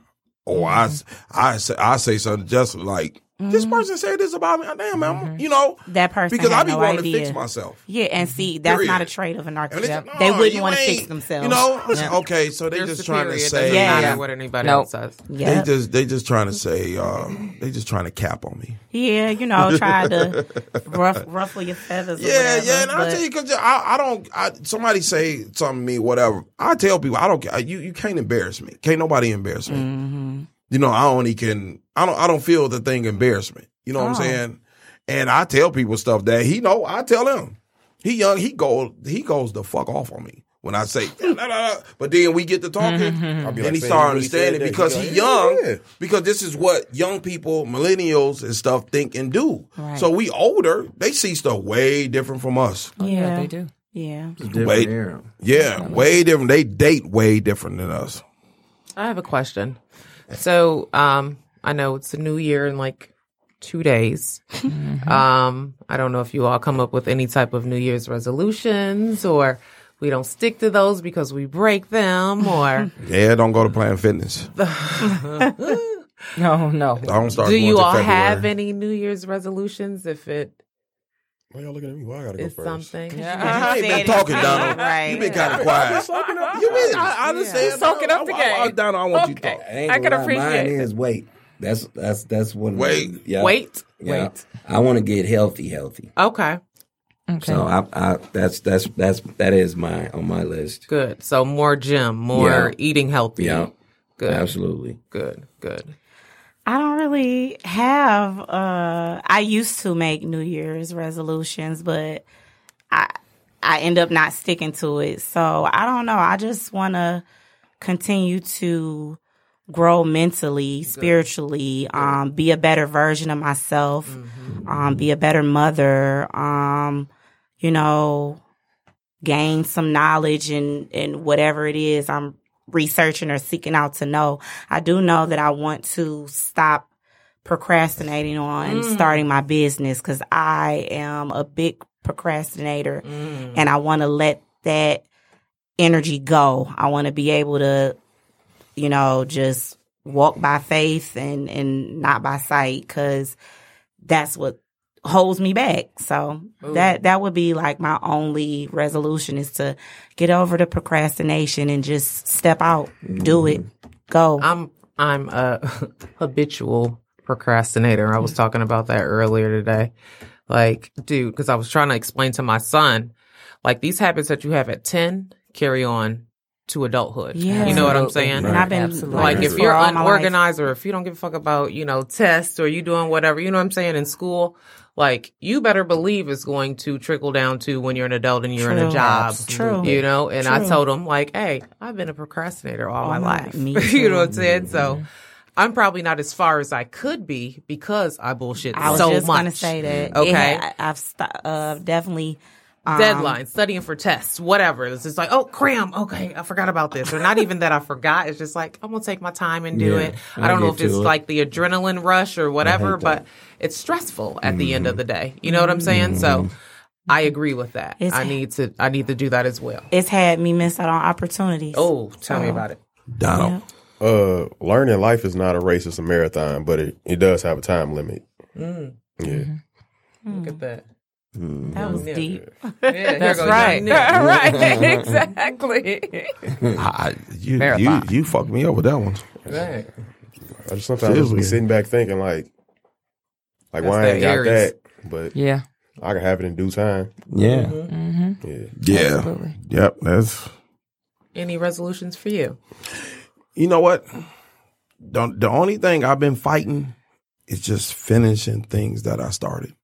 Or mm-hmm. I, I, say, I say something just like, mm-hmm. this person said this about me. Damn, man, mm-hmm. you know. That person Because I be no wanting idea. to fix myself. Yeah, and see, that's period. Not a trait of an narcissist. No, they wouldn't want to fix themselves. You know, yeah. okay, so they're just superior. trying to say. Yeah. Doesn't matter what anybody nope. else says. Yep. They just, they just trying to say, um, they just trying to cap on me. Yeah, you know, try to ruff, ruffle your feathers yeah, or whatever. Yeah, yeah, and I tell you, because I, I don't, I, somebody say something to me, whatever. I tell people, I don't, I, you, you can't embarrass me. Can't nobody embarrass me. Mm-hmm. You know, I only can, I don't, I don't feel the thing embarrassment. You know what oh. I'm saying? And I tell people stuff that he know, I tell him. He young, he goes, he goes the fuck off on me when I say, nah, nah, nah. But then we get to talking and like, he starts understanding he because he, he young, yeah. because this is what young people, millennials and stuff think and do. Right. So we older, they see stuff way different from us. Yeah, yeah they do. Yeah. Way, yeah, yeah, way different. They date way different than us. I have a question. So, um, I know it's a new year in like two days. Mm-hmm. Um, I don't know if you all come up with any type of New Year's resolutions, or we don't stick to those because we break them, or yeah, don't go to Planet Fitness. no, no. I don't start. Do you all have any New Year's resolutions? If it. Why y'all looking at me? Why I gotta go it's first? Something. Yeah. You, you ain't been talking, Donald. Right. You been kind of quiet. You been. I, I understand. Yeah. Soaking up the game. I, I, I, Donald, I want okay. you to talk. I, I can lie. appreciate it. Mine is weight. That's that's that's what. Weight. Yeah. Weight. Yeah. Weight. I want to get healthy, healthy. Okay. Okay. So I, I, that's that's that's that is my on my list. Good. So more gym, more yeah. eating healthy. Yeah. Good. Absolutely. Good. Good. I don't really have, uh, I used to make New Year's resolutions, but I I end up not sticking to it. So I don't know. I just want to continue to grow mentally, spiritually, Good. Good. Um, be a better version of myself, mm-hmm. um, be a better mother, um, you know, gain some knowledge in, in whatever it is I'm researching or seeking out to know. I do know that I want to stop procrastinating on mm. starting my business, because I am a big procrastinator mm. and I want to let that energy go. I want to be able to, you know, just walk by faith and, and not by sight, because that's what holds me back. So Ooh. that that would be like my only resolution, is to get over the procrastination and just step out, mm. do it, go. I'm I'm a habitual procrastinator. I was talking about that earlier today. Like, dude, because I was trying to explain to my son, like, these habits that you have at ten carry on to adulthood. Yeah. You know what I'm saying? Right. And I've been Absolutely. like, if you're unorganized or if you don't give a fuck about, you know, tests or you doing whatever, you know what I'm saying, in school, like, you better believe it's going to trickle down to when you're an adult and you're True. in a job. True. You know, and True. I told him, like, hey, I've been a procrastinator all my life. Me too. You know what I'm saying? Mm-hmm. So I'm probably not as far as I could be because I bullshit so much. I was so just going to say that. Okay. Yeah, I, I've st- uh, definitely... Um, Deadlines, studying for tests, whatever. It's just like, oh, cram. Okay, I forgot about this. Or not even that I forgot. It's just like, I'm going to take my time and do yeah, it. I don't know if it's it. like the adrenaline rush or whatever, but it's stressful at mm. the end of the day. You know what I'm saying? Mm. So I agree with that. It's, I need to I need to do that as well. It's had me miss out on opportunities. Oh, tell so. me about it. Donald. Yeah. Uh, learning life is not a race, it's a marathon, but it, it does have a time limit. Mm. Yeah. Mm-hmm. Look at that. Mm. That was yeah. deep. Yeah, that's right. Right, exactly. I, you, you, you fucked me up with that one. Right. I just sometimes just be sitting back thinking like, like that's why I ain't got that, but yeah, I can have it in due time. Yeah, mm-hmm. yeah, yeah. Absolutely. Yep. That's. Any resolutions for you? You know what? The, the only thing I've been fighting is just finishing things that I started.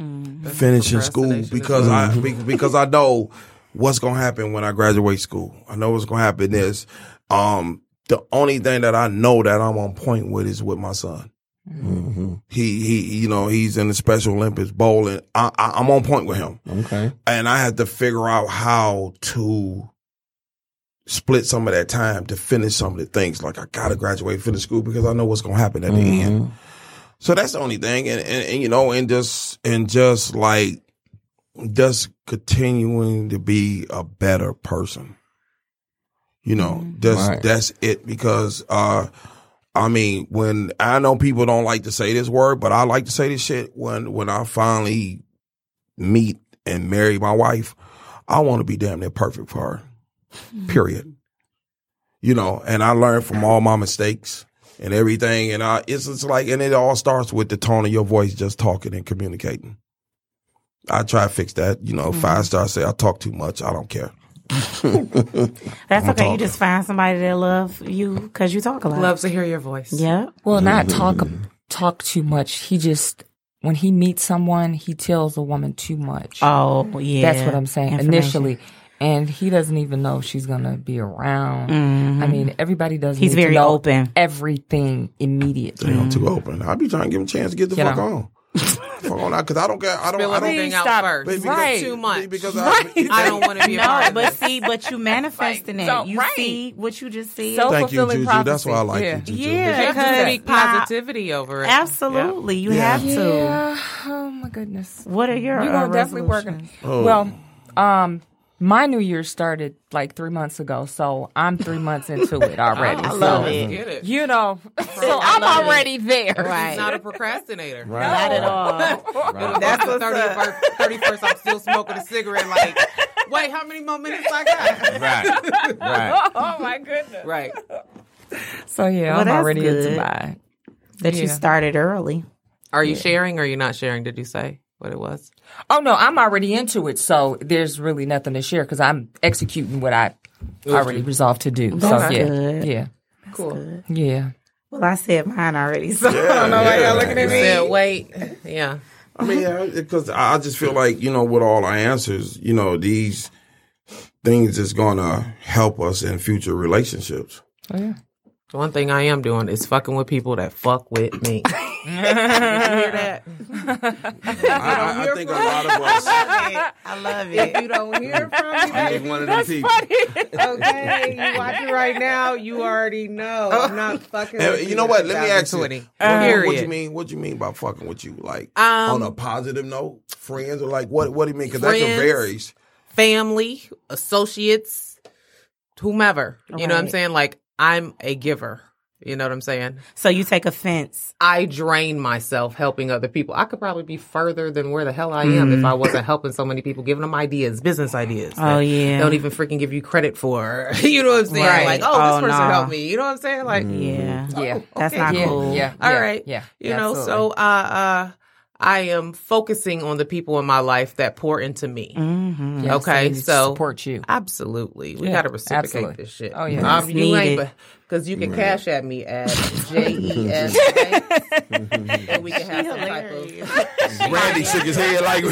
Mm. Finishing school, because I because I know what's gonna happen when I graduate school. I know what's gonna happen is um, the only thing that I know that I'm on point with is with my son. Mm-hmm. He he, you know, he's in the Special Olympics bowling. I, I, I'm on point with him. Okay, and I had to figure out how to split some of that time to finish some of the things. Like, I gotta graduate, finish school, because I know what's gonna happen at mm-hmm. the end. So that's the only thing, and, and, and you know, and just and just like just continuing to be a better person, you know, just right. that's it. Because uh, I mean, when I know people don't like to say this word, but I like to say this shit. When when I finally meet and marry my wife, I want to be damn near perfect for her. Period. You know, and I learned from all my mistakes. And everything, and I, it's, it's like, and it all starts with the tone of your voice, just talking and communicating. I try to fix that, you know. Mm-hmm. Five stars say I talk too much. I don't care. That's okay. You just find somebody that love you because you talk a lot. Loves to hear your voice. Yeah. Well, not talk talk too much. He just, when he meets someone, he tells a woman too much. Oh yeah, that's what I'm saying initially. And he doesn't even know if she's going to be around. Mm-hmm. I mean, everybody doesn't He's need very to know open. everything immediately. Damn, mm-hmm. too open. I'll be trying to give him a chance to get the you fuck know. on. Fuck on out, because I don't get, I don't, Spill I don't think out first. Because, right. Too much. Because right. I, I don't want to be a part of it. No, but see, but you manifesting like, so, it. You right. see what you just said. So Thank you, Juju. Prophecy. That's why I like yeah. you, Juju. Yeah, you have to speak positivity I, over it. Absolutely. Yeah. You yeah. have to. Yeah. Oh, my goodness. What are your You're uh, definitely working. Well, um... my New Year started like three months ago, so I'm three months into it already. I love so, it. Get it. You know, so I'm already it. there. Right. She's not a procrastinator. Right. No. Not at all. Right. That's the thirty-first, thirty-first, I'm still smoking a cigarette like, wait, how many more minutes I got? Right. Right. Oh, my goodness. Right. So, yeah, well, I'm already into mine. That yeah. you started early. Are you yeah. sharing or are you not sharing, did you say? What it was? Oh no, I'm already into it, so there's really nothing to share because I'm executing what I already resolved to do. That's so yeah, good. yeah, That's cool, good. yeah. Well, I said mine already, so yeah, I don't know yeah. why y'all looking at me. Said, Wait, yeah. I mean, yeah, because I just feel like, you know, with all our answers, you know, these things is gonna help us in future relationships. Oh yeah. One thing I am doing is fucking with people that fuck with me. You hear that? I, I, I think a lot of us. I love it. I love it. If you don't hear from me, I one of that's people. Funny. Okay, you watch it right now. You already know I'm not fucking. Hey, with you. You know what? Let me ask you. What, uh, what do you mean? What do you mean by fucking with you? Like um, on a positive note, friends or like what? What do you mean? Because that can vary. Family, associates, whomever. Right. You know what I'm saying? Like. I'm a giver. You know what I'm saying? So you take offense. I drain myself helping other people. I could probably be further than where the hell I am mm. if I wasn't helping so many people, giving them ideas, business ideas. Oh, yeah. Don't even freaking give you credit for. You know what I'm saying? Right. Like, oh, oh this person no. helped me. You know what I'm saying? Like, yeah. Oh, yeah. Okay. That's not yeah. cool. Yeah. yeah. All right. Yeah. yeah. You know, absolutely. so uh, uh, I am focusing on the people in my life that pour into me. Mm-hmm. Yes, okay, so support you absolutely. We yeah, gotta reciprocate absolutely. this shit. Oh yeah, um, you ain't because you can right. cash at me at J E S, and we can have some type of. Randy shook his head like.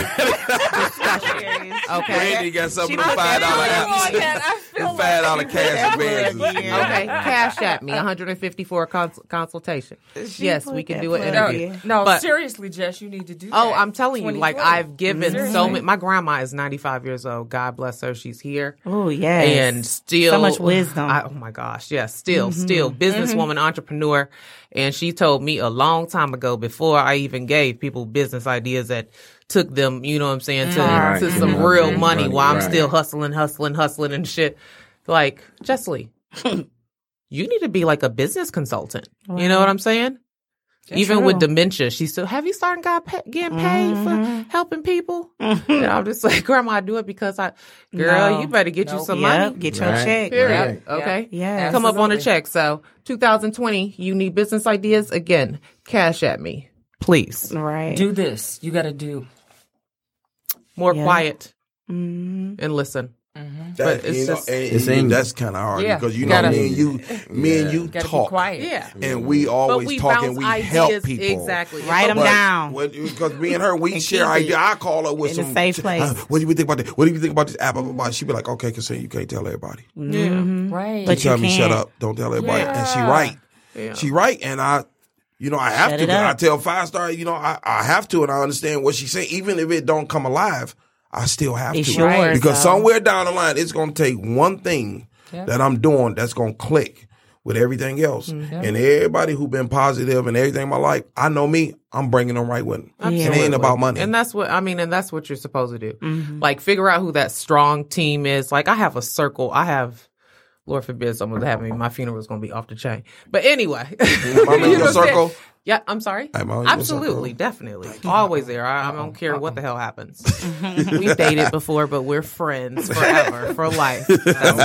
Okay, Randy got something to five dollar apps. Five dollar cash advance. Okay, cash at me, one hundred and fifty for a cons- consultation. She yes, we can do an interview. No, no but, seriously, Jess, you need to do. That. Oh, I'm telling you, like I've given seriously. so many. My grandma is ninety-five years old. God bless her. She's here. Oh yes, and still so much wisdom. I, oh my gosh, yes, yeah, still, mm-hmm. still businesswoman, mm-hmm. entrepreneur. And she told me a long time ago, before I even gave people business ideas that took them, you know what I'm saying, to, right. to some mm-hmm. real mm-hmm. money, money while right. I'm still hustling, hustling, hustling and shit. Like, Jessley, you need to be like a business consultant. Right. You know what I'm saying? That's even true. With dementia, she still, have you started getting paid mm-hmm. for helping people? Mm-hmm. And I'm just like, Grandma, I do it because I, girl, no, you better get no, you some yep, money. Get your right. check. Period. Right. Okay. Yeah. Come absolutely. Up on a check. So two thousand twenty, you need business ideas. Again, cash at me, please. Right. Do this. You got to do. More yeah. quiet mm-hmm. and listen. Mm-hmm. That, but it's you know, just, and, and you, that's kind of hard yeah, because you know gotta, me and you, me yeah. and you talk, yeah. and we always we talk and we help people. Exactly, write them but, down. What, because me and her, we and share ideas. I call her with in some. A safe place. Uh, what do you think about this? What do you think about this app? She be like, okay, because you can't tell everybody. Yeah, mm-hmm. right. But she tell you me, shut up, don't tell everybody. Yeah. And she right, yeah. she right, and I. You know, I have shut to. I tell Five Star, you know, I, I have to, and I understand what she's saying, even if it don't come alive. I still have it to sure because so. somewhere down the line, it's going to take one thing yeah. that I'm doing that's going to click with everything else. Mm-hmm. And everybody who's been positive and everything in my life, I know me, I'm bringing them right with me. Absolutely. And it ain't about money. And that's what, I mean, and that's what you're supposed to do. Mm-hmm. Like, figure out who that strong team is. Like, I have a circle. I have... Lord forbid someone's having me. My funeral is going to be off the chain. But anyway. I'm in your circle. Yeah, I'm sorry. I'm Absolutely, definitely. Always there. I, I don't care what the hell happens. We've dated before, but we're friends forever, for life. That's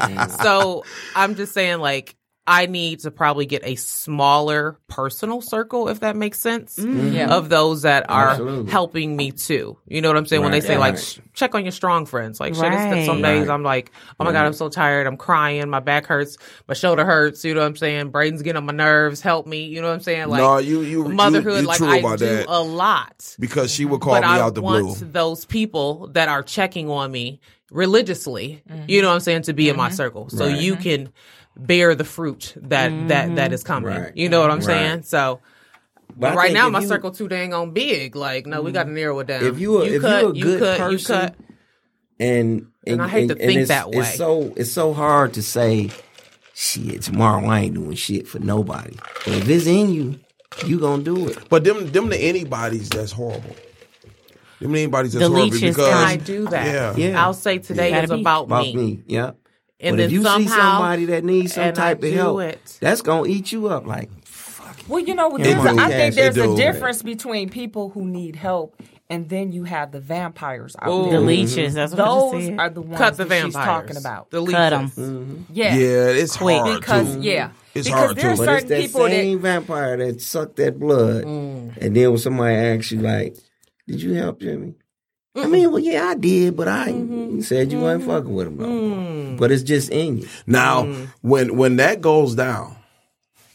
my baby. So I'm just saying, like, I need to probably get a smaller personal circle, if that makes sense, mm-hmm. yeah. of those that are Absolutely. helping me too. You know what I'm saying? Right, when they say, yeah, like, right. check on your strong friends. Like, right, shit, some days right. I'm like, oh, my right. God, I'm so tired. I'm crying. My back hurts. My shoulder hurts. You know what I'm saying? Braden's getting on my nerves. Help me. You know what I'm saying? Like, no, you, you, motherhood, you, you like, I do that. a lot. Because she would call but me I out the blue. I want those people that are checking on me religiously, mm-hmm. you know what I'm saying, to be mm-hmm. in my circle. So right. you can... bear the fruit that mm-hmm. that that is coming. Right. You know what I'm right. saying? So, but right now my you, circle too dang on big. Like, no, mm-hmm. we got to narrow it down. If you a, you, if cut, you a good you cut, person, you cut. And, and, and I hate and, to think it's, that way. It's so it's so hard to say, shit. Tomorrow I ain't doing shit for nobody. But if it's in you, you gonna do it. But them them to anybody's that's horrible. Them to anybody's that's the horrible leeches, because can I do that? Yeah. Yeah. I'll say today yeah. is about, about me. me. Yeah. And but then if you somehow, see somebody that needs some type I of help, it. that's going to eat you up like, fuck it. Well, you know, there's a, I think there's a difference between people who need help and then you have the vampires. Ooh, the leeches. That's what Those you said. are the ones Cut the that vampires. she's talking about. The leeches. Cut them. Mm-hmm. Yeah. Yeah, it's Quick. hard because, too. Yeah. It's because hard, there's too. Certain but it's that people same that... vampire that sucked that blood. Mm. And then when somebody asks you, like, did you help Jimmy? I mean, well, yeah, I did, but I mm-hmm. said you weren't mm-hmm. fucking with him. Mm-hmm. But it's just in you. Now, mm-hmm. when when that goes down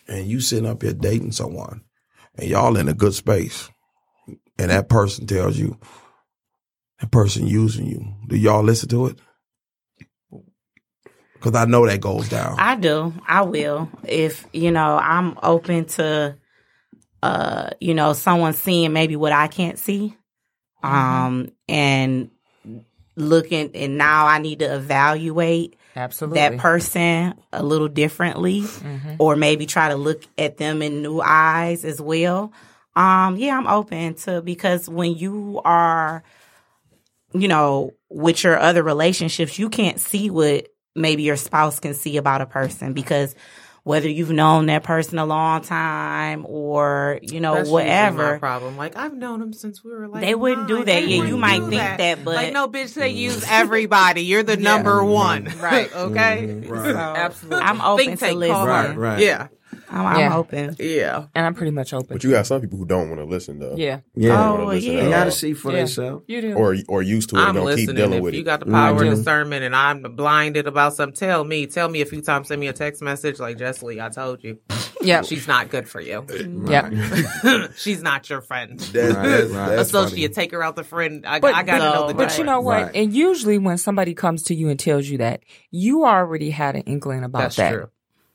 and you sitting up here dating someone and y'all in a good space and that person tells you, that person using you, do y'all listen to it? Because I know that goes down. I do. I will. If, you know, I'm open to, uh, you know, someone seeing maybe what I can't see. Um, mm-hmm. And looking, and now I need to evaluate Absolutely. that person a little differently. Mm-hmm. Or maybe try to look at them in new eyes as well. Um, yeah, I'm open to, because when you are, you know, with your other relationships, you can't see what maybe your spouse can see about a person, because whether you've known that person a long time or, you know, that's whatever. My problem. Like, I've known them since we were like, they wouldn't do that. Yeah, you might think that. that, but. Like, no, bitch, they use everybody. You're the yeah. number one. Right. Okay. Mm, right. So, absolutely. I'm open think, to take, listen. Right, right. Yeah. I'm, yeah. I'm open. Yeah. And I'm pretty much open. But you got some people who don't want to listen, though. Yeah. Yeah. Oh, yeah. You got to see for yeah. themselves. You do. Or, or used to it I'm and don't listening. keep dealing if with it. If you got the power mm-hmm. of discernment and I'm blinded about something, tell me. Tell me a few times. Send me a text message like, Jessely, I told you. Yeah. She's not good for you. Right. Yep. She's not your friend. That's, that's, that's Associate, funny. Take her out the friend. I, but, I got to know the But difference. You know what? Right. And usually when somebody comes to you and tells you that, you already had an inkling about that's that. That's true.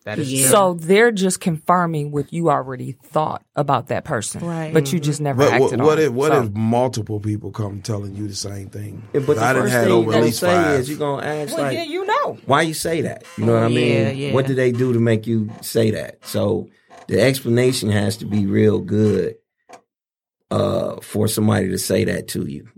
That is yeah. So they're just confirming what you already thought about that person, right. But you just never but acted what, what on it. What so. if multiple people come telling you the same thing? Yeah, but the I first thing you gonna say five. is you're gonna ask, well, like, yeah, you know, why you say that? You know what I mean? Yeah, yeah. What did they do to make you say that? So the explanation has to be real good uh, for somebody to say that to you.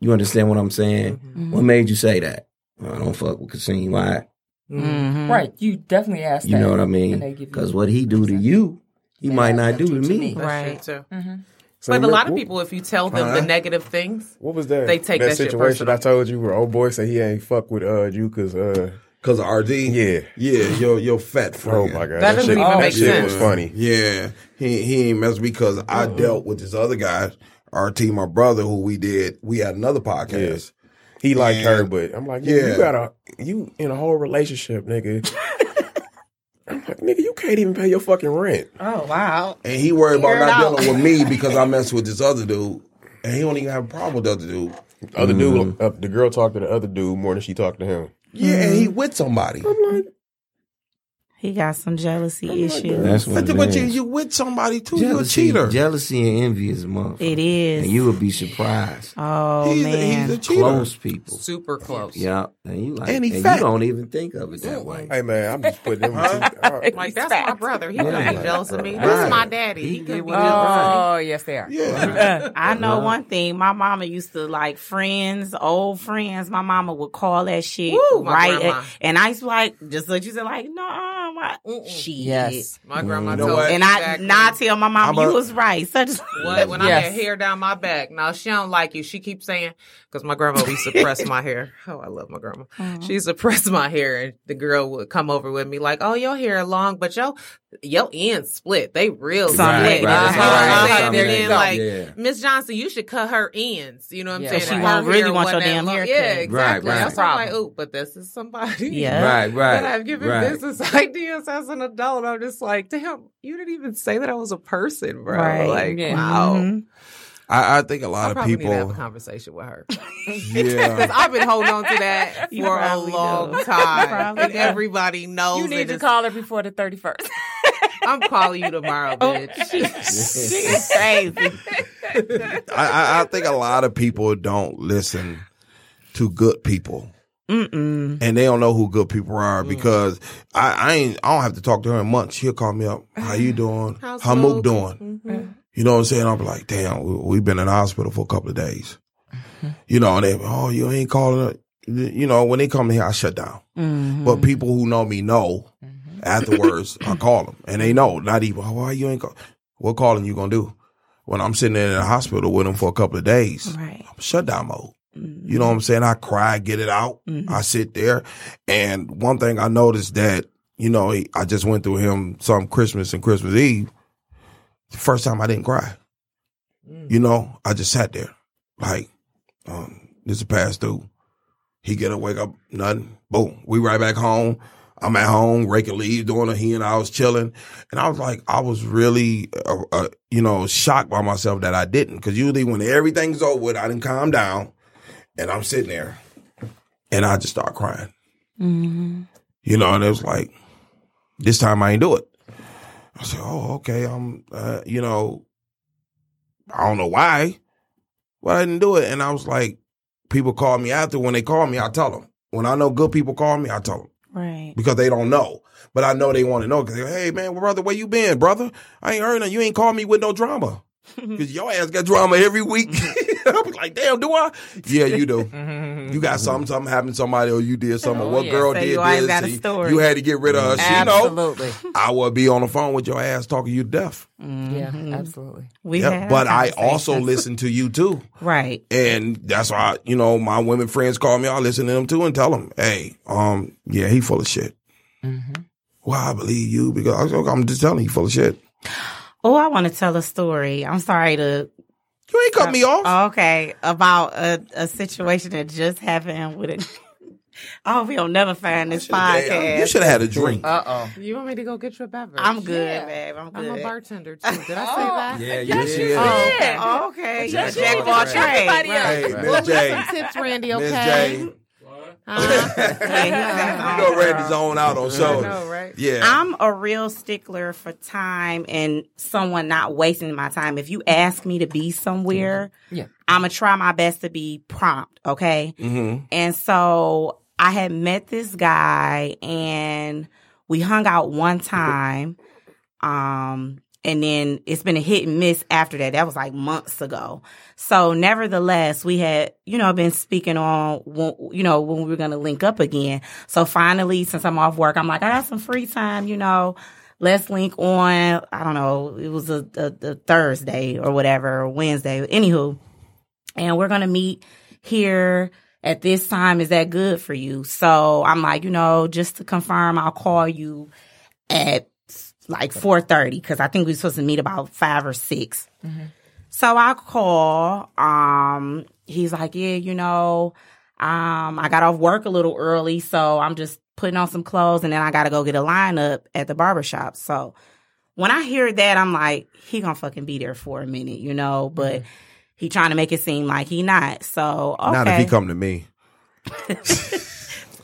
You understand what I'm saying? Mm-hmm. What made you say that? Well, I don't fuck with Cassine. Why? Mm-hmm. Right, you definitely asked that. You know what I mean? Because what he do to you, he they might not do to me. me. Right. Too. Mm-hmm. So but a lot of people, if you tell them uh-huh. the negative things, what was that? They take that, that situation shit personal. I told you where old boy said he ain't fuck with uh, you because uh, because of R D. Yeah, yeah, your your fat friend. Oh my god, that, that shit, that shit sense. was funny. Yeah, he he ain't mess because oh. I dealt with this other guy, R T, my brother, who we did. We had another podcast. Yeah. He liked yeah. her, but I'm like, yeah, you got a you in a whole relationship, nigga. I'm like, nigga, you can't even pay your fucking rent. Oh wow! And he worried Hear about not out. dealing with me because I messed with this other dude, and he don't even have a problem with the other dude. The other mm-hmm. dude, uh, the girl talked to the other dude more than she talked to him. Yeah, mm-hmm. and he with somebody. I'm like, he got some jealousy I'm issues. Like, that's what but it you, is. you with somebody too. Jealousy, you're a cheater. Jealousy and envy is a motherfucker. It is, and you would be surprised. Oh he's man, a, he's a cheater. Close people, super close. Yeah, and you like, and, and you don't even think of it that Ooh. way. Hey man, I'm just putting him. Right. Like that's fat. my brother. He yeah, gonna be like, jealous of me. Right. That's my daddy. He, he could be jealous. Oh yes, they are. Yeah. Right. I know yeah. one thing. My mama used to like friends, old friends. My mama would call that shit Woo, right, at, and I used to like just like you said, like no. My, she yes, my grandma you know told me, and I now I tell my mom a, you was right. Such what when yes. I had hair down my back. Now she don't like you. She keeps saying because my grandma we suppress my hair. Oh, I love my grandma. Uh-huh. She suppressed my hair, and the girl would come over with me like, "Oh, your hair long, but your your ends split. They real split." Right, right. Uh-huh. Right. Like yeah. Miss Johnson, you should cut her ends. You know what I'm yeah. saying? So she like, won't really want your damn hair. Yeah, exactly. Right, right. That's why I'm like, oh, but this is somebody. Yeah, right, right. That I've given right. business idea. As an adult, I'm just like, damn, you didn't even say that I was a person, bro. Right. Like, yeah. wow. Mm-hmm. I, I think a lot I of people need to have a conversation with her. yeah, because I've been holding on to that you for a long do. time. And everybody knows. You need to call her before the thirty-first. I'm calling you tomorrow, bitch. She's crazy. I, I think a lot of people don't listen to good people. Mm-mm. And they don't know who good people are because mm. I, I ain't I don't have to talk to her in months. She'll call me up. How you doing? How's How Mook doing? Mm-hmm. You know what I'm saying? I'm like, damn, we, we've been in the hospital for a couple of days. Mm-hmm. You know, and they oh you ain't calling her. You know when they come here, I shut down. Mm-hmm. But people who know me know. Mm-hmm. Afterwards, I call them and they know. Not even oh, why you ain't call. What calling you gonna do when I'm sitting there in the hospital with them for a couple of days? Right, I'm shut down mode. You know what I'm saying? I cry, get it out. Mm-hmm. I sit there. And one thing I noticed that, you know, he, I just went through him some Christmas and Christmas Eve. The first time I didn't cry. Mm. You know, I just sat there. Like, um, this is past due. He get to wake up, nothing. Boom. We right back home. I'm at home, raking leaves, doing it. He and I was chilling. And I was like, I was really, uh, uh, you know, shocked by myself that I didn't. Because usually when everything's over with, I didn't calm down. And I'm sitting there, and I just start crying. Mm-hmm. You know, and it was like, this time I ain't do it. I said, oh, okay. I'm, uh, you know, I don't know why, but I didn't do it. And I was like, people call me after. When they call me, I tell them. When I know good people call me, I tell them. Right. Because they don't know. But I know they want to know. Because they go, hey, man, brother, where you been, brother? I ain't heard nothing. You ain't called me with no drama. Because your ass got drama every week. I was like, damn, do I? Yeah, you do. You got something, something happened to somebody, or you did something. Oh, what yeah. girl so did you this? Got a story. You had to get rid of her. She absolutely. Know, I would be on the phone with your ass talking you deaf. Mm-hmm. Yeah, absolutely. We yeah, but I also listen to you too. Right. And that's why, you know, my women friends call me. I listen to them too and tell them, hey, um, yeah, he full of shit. Mm-hmm. Well, I believe you because I'm just telling you, full of shit. Oh, I want to tell a story. I'm sorry to. You ain't cut me off. Okay. About a, a situation that just happened with it. Oh, we'll never find this podcast. Had, you should have had a drink. Uh-oh. You want me to go get you a beverage? I'm good, yeah. babe. I'm good. I'm a bartender, too. Did I say oh, that? Yeah, yes, you did. Oh, okay. Oh, okay. Yes, Jack of all trades. Everybody else. Hey, Miss well, J. Some tips, Randy, okay? Miss J. Uh-huh. You know Randy's on out on shows. I know, right? Yeah. I'm a real stickler for time and someone not wasting my time. If you ask me to be somewhere, mm-hmm. yeah. I'm going to try my best to be prompt, okay? Mm-hmm. And so I had met this guy and we hung out one time. Um, and then it's been a hit and miss after that. That was like months ago. So nevertheless, we had, you know, been speaking on, you know, when we were going to link up again. So finally, since I'm off work, I'm like, I got some free time, you know, let's link on, I don't know, it was a, a, a Thursday or whatever, or Wednesday, anywho. And we're going to meet here at this time. Is that good for you? So I'm like, you know, just to confirm, I'll call you at like four thirty because I think we were supposed to meet about five or six. Mm-hmm. So I call. Um, he's like, yeah, you know, um, I got off work a little early, so I'm just putting on some clothes, and then I got to go get a lineup at the barbershop. So when I hear that, I'm like, he going to fucking be there for a minute, you know, but mm-hmm. he trying to make it seem like he not. So, okay. Not if he come to me.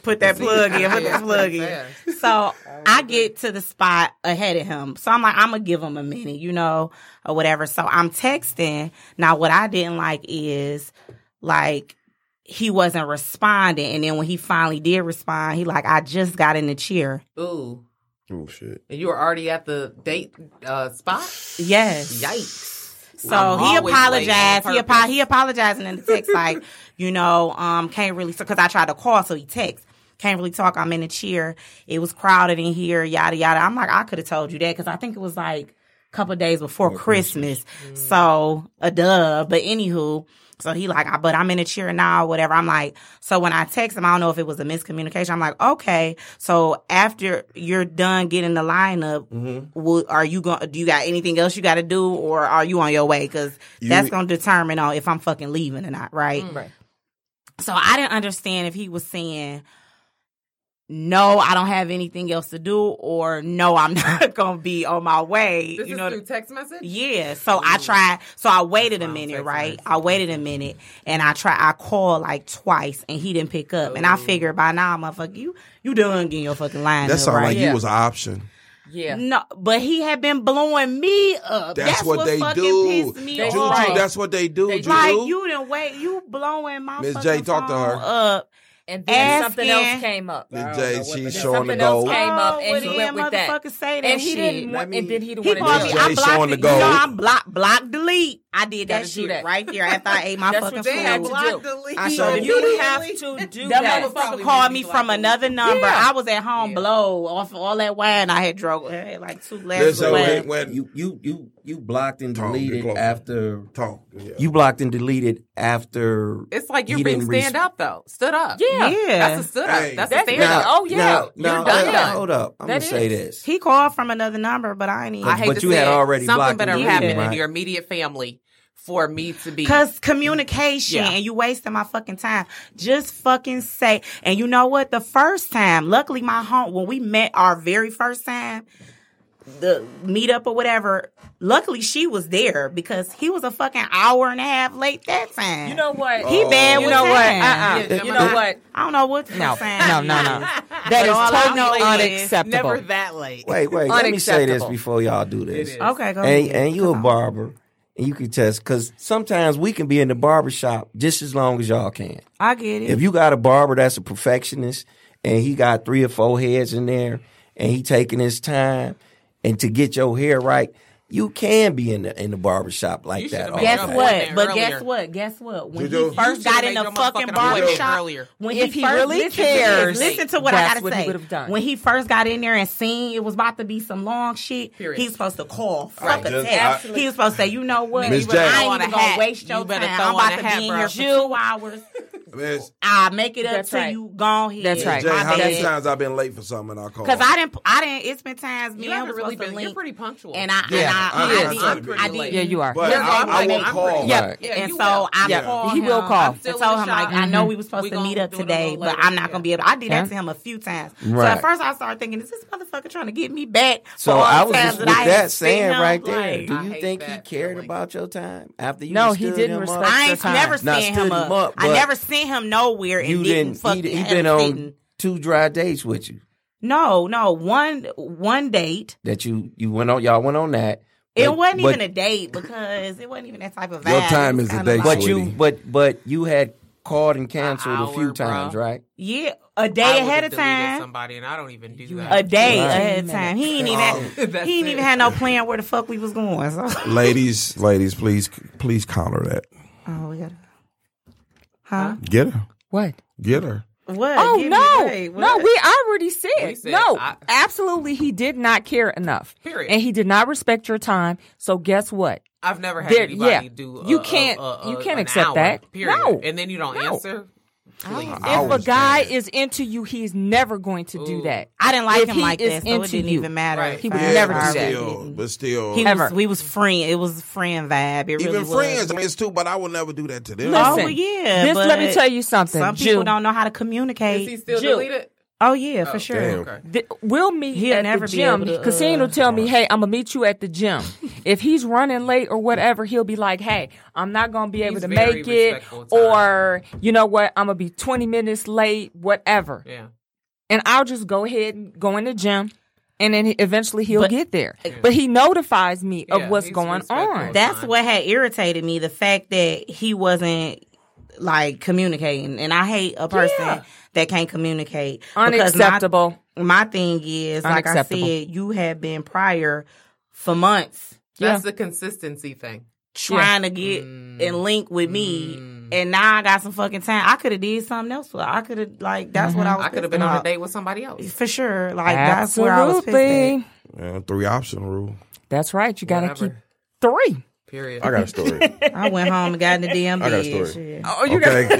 Put that plug in. Put that plug in. So I get to the spot ahead of him. So I'm like, I'm going to give him a minute, you know, or whatever. So I'm texting. Now, what I didn't like is, like, he wasn't responding. And then when he finally did respond, he like, I just got in the chair. Ooh. Oh, shit. And you were already at the date uh, spot? Yes. Yikes. So I'm he apologized. He, apo- he apologized in the text, like, you know, um, can't really, because I tried to call, so he texts. Can't really talk. I'm in a chair. It was crowded in here, yada, yada. I'm like, I could have told you that because I think it was like a couple of days before oh, Christmas. Christmas. Mm. So, a duh. But anywho, so he like, I, but I'm in a chair now, whatever. I'm like, so when I text him, I don't know if it was a miscommunication. I'm like, okay. So after you're done getting the lineup, mm-hmm. will, are you going? Do you got anything else you got to do, or are you on your way? Because you, that's going to determine on if I'm fucking leaving or not, right? Right. So I didn't understand if he was saying, no, I don't have anything else to do, or no, I'm not going to be on my way. This you know, is through text message? Yeah. So ooh. I tried. So I waited a minute, right? Message. I waited a minute, and I tried. I called like twice, and he didn't pick up. Ooh. And I figured by now, motherfucker, you, you done getting your fucking line up, right? That sounded like yeah. you was an option. Yeah. No, but he had been blowing me up. That's, that's what, what they fucking do. Pissed me Juju, off. That's what they do. They, Juju. Like, you done wait. You blowing my Miz fucking J, talk phone to her. Up. And then asking, something else came up. The J, she's showing the gold. Something else came up, and oh, he went with that. Say that. And he shit. Didn't want, me, and then he didn't he want to do it. J showing the gold. You know, I'm block, block, delete. I did that shit that. Right there after I ate my that's fucking food. That's what they had to do. Delete. I so you delete. Have to do that. That motherfucker called me from another number. Yeah. I was at home yeah. blow off all that wine I had drunk. I had like two glasses of wine. When you, you, you, you blocked and deleted Talk, after... Talk. Yeah. You blocked and deleted after... It's like you're being stand res- up, though. Stood up. Yeah. yeah. That's a stood up. Hey, that's that, a stand now, up. Oh, yeah. Now, you're now, done. Now, hold up. I'm going to say this. He called from another number, but I ain't even... I hate to say it. Something better happened in your immediate family. For me to be. Because communication yeah. and you wasting my fucking time. Just fucking say. And you know what? The first time, luckily my home, when we met our very first time, the meetup or whatever, luckily she was there because he was a fucking hour and a half late that time. You know what? He bad oh. with You know time. What? Uh-uh. Yeah, you know I, what? I don't know what the no. time. No, no, no. That is totally unacceptable. Never that late. Wait, wait. Let me say this before y'all do this. Okay, go ahead. And, and you a barber. And you can test, because sometimes we can be in the barbershop just as long as y'all can. I get it. If you got a barber that's a perfectionist and he got three or four heads in there and he taking his time and to get your hair right, you can be in the in the barbershop like that. Guess what? But earlier. guess what? Guess what? When you he first got in the fucking barbershop, earlier. When he if he first, really listen cares, to this, listen to what I gotta what say. He when he first got in there and seen it was about to be some long shit, Period. he's supposed to call, fuck right, a text. He was supposed to say, you know what? I ain't even gonna waste your you time. I'm about to hat, be in here for two hours. I make it up That's to right. you. Gone here. That's right. Jay, how many bad. times I've been late for something and I call? Because I didn't. I didn't. It's been times me. You haven't really been. You're pretty punctual. And I. Yeah, I, I, I, I, I, I did. Yeah, you are. But yeah, I, I, I will call. Yeah. yeah, and so I yeah. called. He will call. I told him like mm-hmm. I know we were supposed we to meet up today, but I'm not yeah. gonna be able. I did that to him a few times. So at first I started thinking, is this motherfucker trying to get me back? So I was just with that saying right there. Do you think he cared about your time after you? No, he didn't respect your time. I ain't never seen him up. I never seen. him nowhere and you didn't, didn't fucking he, he been on didn't. two dry dates with you. No, no, one one date that you you went on. Y'all went on that. But, it wasn't but, even a date because it wasn't even that type of vibe. Your time is a date, like, but you but but you had called and canceled hour, a few times, bro. right? Yeah, a day I ahead of time. Somebody and I don't even do that. A day right. ahead of time. He ain't even oh, he ain't even had no plan where the fuck we was going. So. Ladies, ladies, please please collar that. Oh, we got. Huh? Get her. What? Get her. What? Oh, Give no. What? No, we already said. We said no, I... absolutely he did not care enough. Period. And he did not respect your time. So guess what? I've never had there, anybody yeah. do a, you can't, a, a, You can't accept hour, that. Period. No. And then you don't no. answer? Please. If a guy there. is into you, he's never going to Ooh. do that. I didn't like if him like that, so it didn't you. even matter. Right. He would yeah, never do still, that. But still, he was, we was friend. It was friend vibe. It even really friends, I mean, it's too. But I would never do that to them. No, Listen, well, yeah. This, let me tell you something. Some people Jill. don't know how to communicate. Is he still Jill. deleted? Oh yeah, for oh, sure. Okay. The, we'll meet He'll at never the gym. Cassine will tell me, "Hey, I'm gonna meet you at the gym." If he's running late or whatever, he'll be like, "Hey, I'm not gonna be able to make it," or you know what, I'm gonna be twenty minutes late, whatever. Yeah. And I'll just go ahead and go in the gym, and then eventually he'll but, get there. Yeah. But he notifies me of yeah, what's going on. That's what had irritated me: the fact that he wasn't like communicating, and I hate a person. Yeah. That can't communicate. Unacceptable. My, my thing is, like I said, you have been prior for months. That's yeah. the consistency thing. Trying yeah. to get mm. and link with mm. me. And now I got some fucking time. I could have did something else. I could have, like, that's mm-hmm. what I was I could have been about. on a date with somebody else. For sure. Like, Absolutely. that's where I was pissed at. Yeah, three option rule. That's right. You got to keep three. Period. I got a story. I went home and got in the damn bed. I got a story. Oh, you okay, got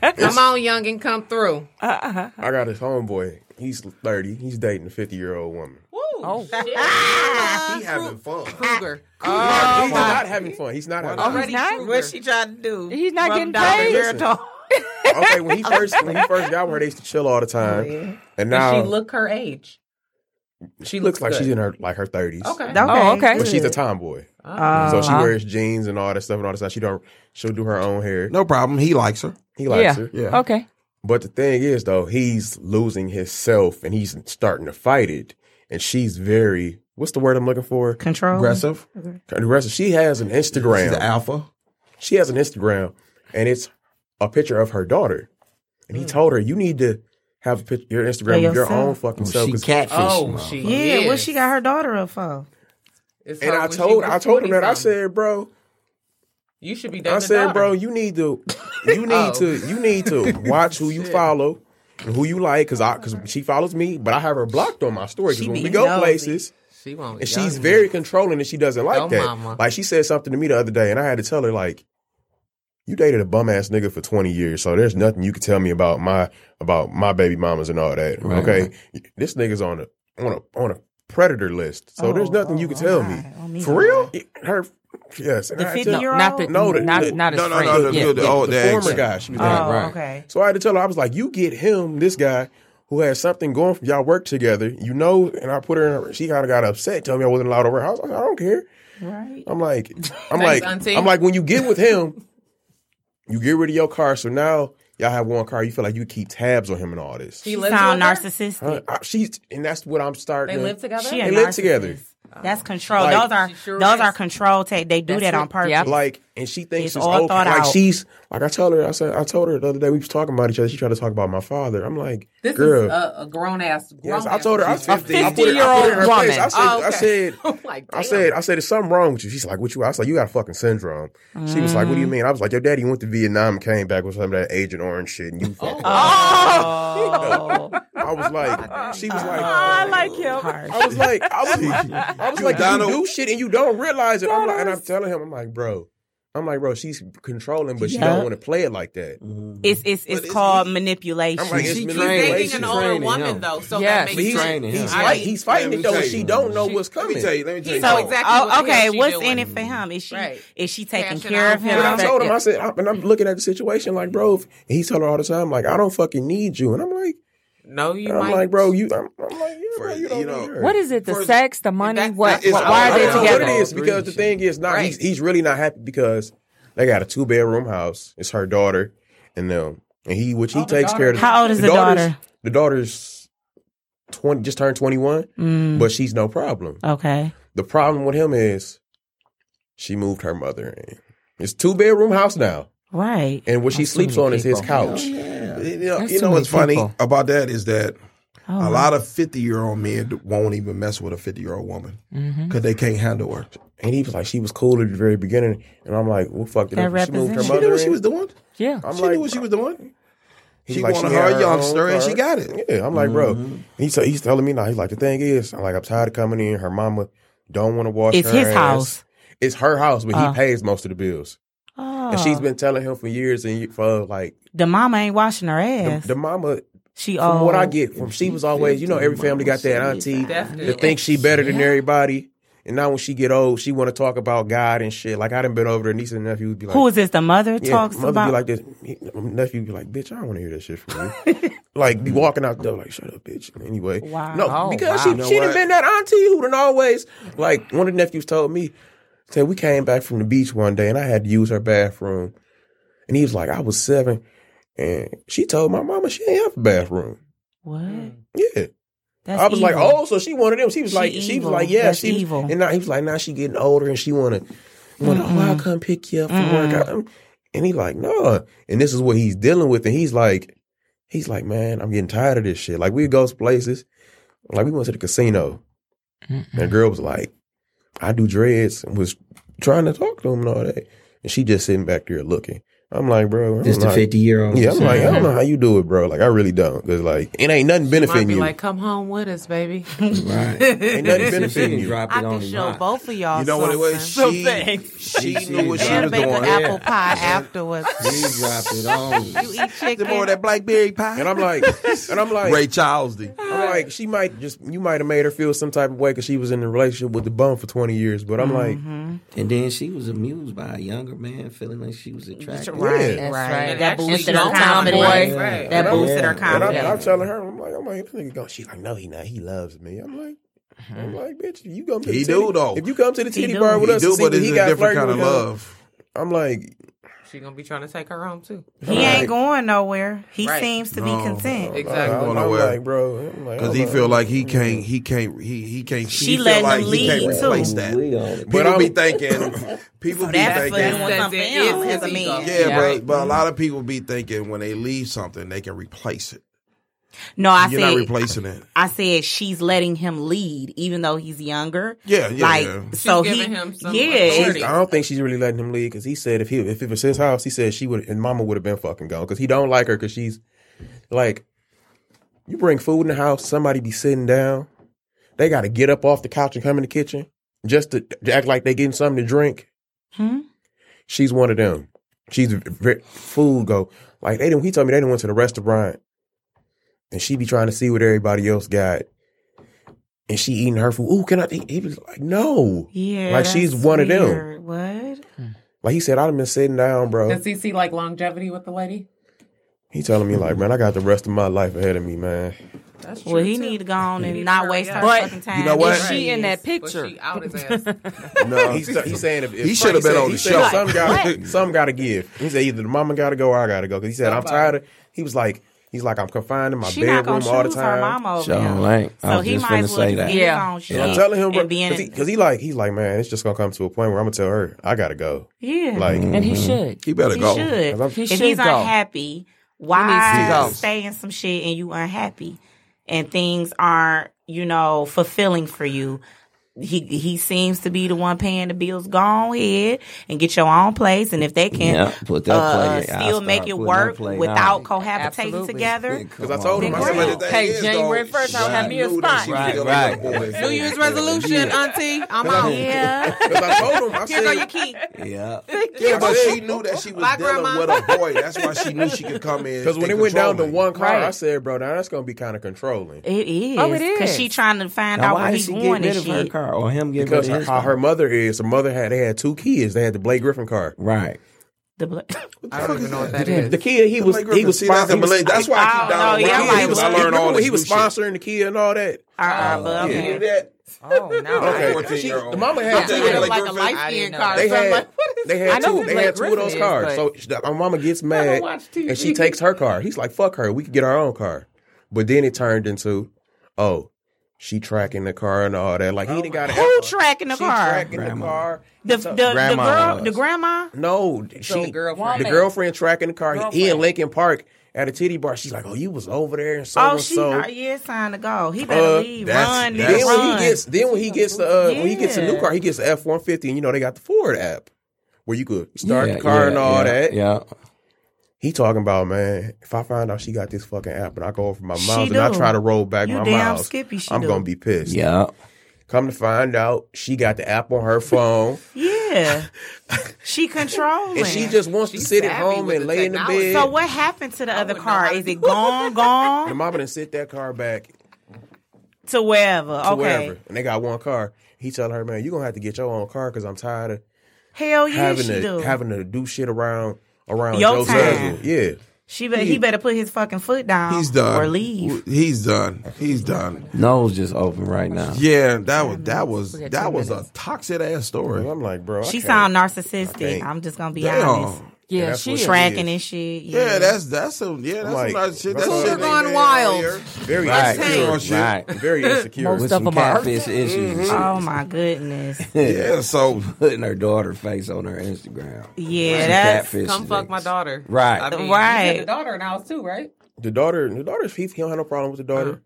yeah. Come on, young, and come through. Uh-huh. I got this homeboy. He's thirty. He's dating a fifty-year-old woman. Woo. Oh, shit. Ah, he's having fun. Cougar. Oh, he's not having fun. He's not having fun. Already not? What's she trying to do? He's not Rub getting paid. Okay, when he first when he first got with her, they used to chill all the time. Oh, yeah. And now... Does she look her age? She looks like good. she's in her like her thirties. Okay. okay. Oh, okay. But she's a tomboy. Oh. So she wears jeans and all that stuff and all that stuff. She don't she'll do her own hair. No problem. He likes her. He likes yeah. her. Yeah. Okay. But the thing is though, he's losing himself and he's starting to fight it. And she's very what's the word I'm looking for? Control. Aggressive. Okay. Aggressive. She has an Instagram. She's an alpha. She has an Instagram and it's a picture of her daughter. And he mm. told her, you need to have a picture, your Instagram with your own fucking self. She catfish. Oh, she yeah. Is. What she got her daughter up for? And I told, I told him that. I said, bro, you should be. Dating I said, daughter. bro, you need to, you need oh. to, you need to watch who you follow and who you like, because I, because she follows me, but I have her blocked on my story because when we go nosy. places, she won't and she's me. very controlling and she doesn't like oh, that. Mama. Like she said something to me the other day, and I had to tell her like. You dated a bum ass nigga for twenty years, so there's nothing you can tell me about my about my baby mamas and all that. Right. Okay, this nigga's on a on a on a predator list, so oh, there's nothing oh, you can tell right. me oh, for real. It, her yes, the fifty year old, not the no, the, not, the, not no, no, no, the, yeah, the, the, yeah, the former yeah. guy. She was oh, right. Okay. So I had to tell her, I was like, you get him, this guy who has something going for y'all work together, you know. And I put her in her. She kind of got upset, told me I wasn't allowed over her house. I was like, I don't care. Right. I'm like, I'm Thanks, like, auntie. I'm like, when you get with him. You get rid of your car, so now y'all have one car. You feel like you keep tabs on him and all this. She, she sound narcissistic. Huh? I, she's and that's what I'm starting. They to, live together. She they live together. That's control. Like, those are sure those is. are control. Take they do that's that on purpose. Yep. Like and she thinks it's, it's all okay. thought like, out. Like she's like I told her. I said I told her the other day we was talking about each other. She tried to talk about my father. I'm like, this girl, is a, a grown ass. Yes, I told her I was fifty. I put it, year old I put it in her woman. Face. I said, oh, okay. I said, oh I said, I said, there's something wrong with you. She's like, what you? I was like, you got a fucking syndrome. Mm. She was like, what do you mean? I was like, your daddy went to Vietnam and came back with some of that Agent Orange shit, and you fucking. Oh. Oh. I was like, she was like, oh, I like him. I was like, I was. I was like, Donald. You do shit and you don't realize it. I'm like, and I'm telling him, I'm like, bro, I'm like, bro, she's controlling, but she yeah. don't want to play it like that. Mm-hmm. It's it's it's, it's called he, manipulation. I'm like, it's she's manipulation. She's dating an older woman him. though, so yes. that makes he's, sense. He's, he's, right. he's fighting it though, and she don't know she, what's coming. Let me tell you, let me tell you. So, so exactly oh, what okay, what's doing. in it for him? Is she right. is she taking Cash care of him? But I told him, I said, and I'm looking at the situation like, bro, and he's telling her all the time, like, I don't fucking need you, and I'm like. No, you. I'm might. like, bro, you. I'm, I'm like, yeah, For, bro, you, don't you know, what is it? The For, sex, the money, that, what? what why are they together? What it is because the thing is, not right. he's, he's really not happy because they got a two bedroom house. It's her daughter, and um, and he, which he oh, takes care of. How old is the, the daughter? The daughter's twenty, just turned twenty-one, mm. but she's no problem. Okay. The problem with him is she moved her mother in. It's two bedroom house now. Right. And what she That's sleeps on people. is his couch. Yeah. You know, you know what's people. funny about that is that oh. a lot of fifty-year-old men won't even mess with a fifty-year-old woman because mm-hmm. they can't handle her. And he was like, she was cool at the very beginning. And I'm like, well, fuck it. She moved her mother She knew what in. she was doing. Yeah. I'm she like, knew what she was doing. She like, wanted she her, her youngster and she got it. Yeah. I'm like, mm-hmm. bro. And he's, he's telling me now. He's like, the thing is, I'm like, I'm tired of coming in. Her mama don't want to wash it's her It's his ass. house. It's her house, but uh. he pays most of the bills. Oh. And she's been telling him for years and for like the mama ain't washing her ass. The, the mama, she from old. what I get from she was always, you know, every family got that auntie that thinks she better than yeah. everybody. And now when she get old, she want to talk about God and shit. Like I done been over there, niece and nephew would be like, "Who is this?" The mother yeah, talks mother about. Mother be like this. Nephew be like, "Bitch, I don't want to hear that shit from you." Like be walking out the door like, "Shut up, bitch." Anyway, wow. no, oh, because wow. she you know she what? done been that auntie who done always like. One of the nephews told me. Said we came back from the beach one day and I had to use her bathroom. And he was like, I was seven. And she told my mama she ain't have a bathroom. What? Yeah. That's I was evil. like, oh, so she wanted them. She was she like, evil. she was like, yeah, That's she evil. And now he was like, now she getting older and she wanna wanna mm-hmm. oh, I'll come pick you up from mm-hmm. work. I'm, and he like, no. Nah. And this is what he's dealing with. And he's like, he's like, man, I'm getting tired of this shit. Like we go to places, like we went to the casino. Mm-hmm. And the girl was like, I do dreads and was trying to talk to him and all that. And she just sitting back there looking. I'm like, bro. Just a fifty-year-old. Yeah, I'm like, I don't know how you do it, bro. Like, I really don't. Because, like, it ain't nothing benefiting you. Like, come home with us, baby. Right. Ain't nothing benefiting you. I can show both of y'all something. You know what it was? She knew what she was doing. And apple pie afterwards. She dropped it on. You eat chicken. More of that blackberry pie. And I'm like, and I'm like. Ray Charles-D. I'm like, she might just, you might have made her feel some type of way because she was in a relationship with the bum for twenty years. But I'm like. And then she was amused by a younger man feeling like she was attracted. Right, yeah. right. That boosted her confidence. Right. That boosted her confidence. I'm, I'm telling her, I'm like, I'm like, this nigga going. She's like, no, he not. He loves me. I'm like, mm-hmm. I'm like, bitch, you come to the he titty, do though. If you come to the titty bar with he us, do, see, but it's he a got different kind of love. Him. I'm like, she gonna be trying to take her home too. He like, ain't going nowhere. He right. seems to no, be content. Exactly. I'm, I'm, I'm like, bro, because he feel like he can't. He can't. He he can't. She let him lead too. People be thinking. People so be thinking, that is, is yeah, yeah, but but mm-hmm. a lot of people be thinking when they leave something, they can replace it. No, I You're said not replacing it. I said she's letting him lead, even though he's younger. Yeah, yeah. Like yeah. so, she's he him some yeah. She's, I don't think she's really letting him lead because he said if he if it was his house, he said she would and Mama would have been fucking gone because he don't like her because she's like, you bring food in the house, somebody be sitting down, they got to get up off the couch and come in the kitchen just to, to act like they getting something to drink. Hmm? She's one of them. She's food go like they didn't. He told me they didn't went to the restaurant, and she be trying to see what everybody else got, and she eating her food. Ooh, can I? He, he was like, no, yeah, like she's one weird. of them. What? Like he said, I'd have been sitting down, bro. Does he see like longevity with the lady? He telling me like, man, I got the rest of my life ahead of me, man. That's true. Well, he too. need to go on and not waste her but fucking time. You know what? Is she in that picture? She out his ass. No, he's, he's saying if, if he should have been on the show. Some got, some got to give. He said either the mama got to go or I got to go. Because he said I'm tired of. He was like. He's like, I'm confined in my she bedroom all the time. Her mom over she him. Like, so he might as well get his own shit. I'm telling him, because he, he like, he's like, man, it's just gonna come to a point where I'm gonna tell her I gotta go. Yeah, like, mm-hmm. and he should. He better he go. Should. He if should he's go. unhappy, why he stay in some shit and you unhappy and things aren't, you know, fulfilling for you? He he seems to be the one paying the bills. Go on ahead and get your own place. And if they can yeah, put that uh, still make it work without on. cohabitating Absolutely. together. Because I told him, I said, that that is, January first, I'll have me a spot. Right, right. Right. New Year's resolution, yeah. Auntie. I'm out. Yeah. Because I told him, I said, here go your key. Yeah. Yeah, but she knew that she was My dealing grandma. with a boy. That's why she knew she could come in. Because when it went down to one car, right. I said, bro, now that's going to be kind of controlling. It is. Oh, it is. Because she trying to find now, out what he's going and shit. Or him getting because her, how her mother is. Her mother had they had two kids. They had the Blake Griffin car, right? The Bla- I don't even know what that is. The kid he the was he was sponsoring. That's why I keep down. Yeah, he was, I learned all he was sponsoring the kid and all that. Uh, uh, but yeah. okay. that. Oh no! Okay. She, the mama had two like, like a light skin car. They had like, they had two. They had two of those cars. So my mama gets mad and she takes her car. He's like, "Fuck her. We could get our own car." But then it turned into, oh. She tracking the car and all that. Like he didn't got who out. tracking the she car? Tracking grandma. the car. The the, the, the girl, was. the grandma. No, she so the, girlfriend. the girlfriend tracking the car. Girlfriend. He in Lincoln Park at a titty bar. She's like, "Oh, you was over there and so oh, and so." Oh, she yeah, it's time to go. He better uh, leave. That's, run, that's, then run. When he gets, then when he gets the uh, yeah. when he gets a new car, he gets the F one fifty, and you know they got the Ford app where you could start yeah, the car yeah, and all yeah, that. Yeah. He talking about, man, if I find out she got this fucking app and I go over my miles and I try to roll back you my miles, I'm going to be pissed. Yeah. Come to find out, she got the app on her phone. Yeah. She controlling. And she just wants She's to sit at home and lay technology. in the bed. So what happened to the other car? Is it gone, gone? The mama done sent that car back. To wherever. To okay. wherever. And they got one car. He telling her, man, you're going to have to get your own car because I'm tired of Hell yeah, having, she to, do. having to do shit around. Around Joe's time, yeah. She be- he, he better put his fucking foot down. He's done. Or leave. He's done. He's done. Nose just open right now. Yeah, that was that was that was a toxic ass story. I'm like, bro, I she sound narcissistic. I'm just gonna be Damn. honest. Yeah, she tracking and shit. Yeah. yeah, that's that's a yeah, that's like, a lot of shit. That shit gone wild. Very right. insecure. Right. Very insecure. Most With of them catfish are. issues. Mm-hmm. Oh my goodness. yeah, so putting her daughter face on her Instagram. Yeah, right. that's catfish come fuck legs. my daughter. Right, I mean, right. You had the daughter in the house too, right? The daughter, the daughter, he, he don't have no problem with the daughter. Uh-huh.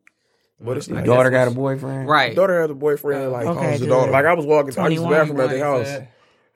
But it's the like, daughter got a boyfriend, right? The daughter has a boyfriend. Like, okay, the daughter. Like I was walking, I was bathroom at the house.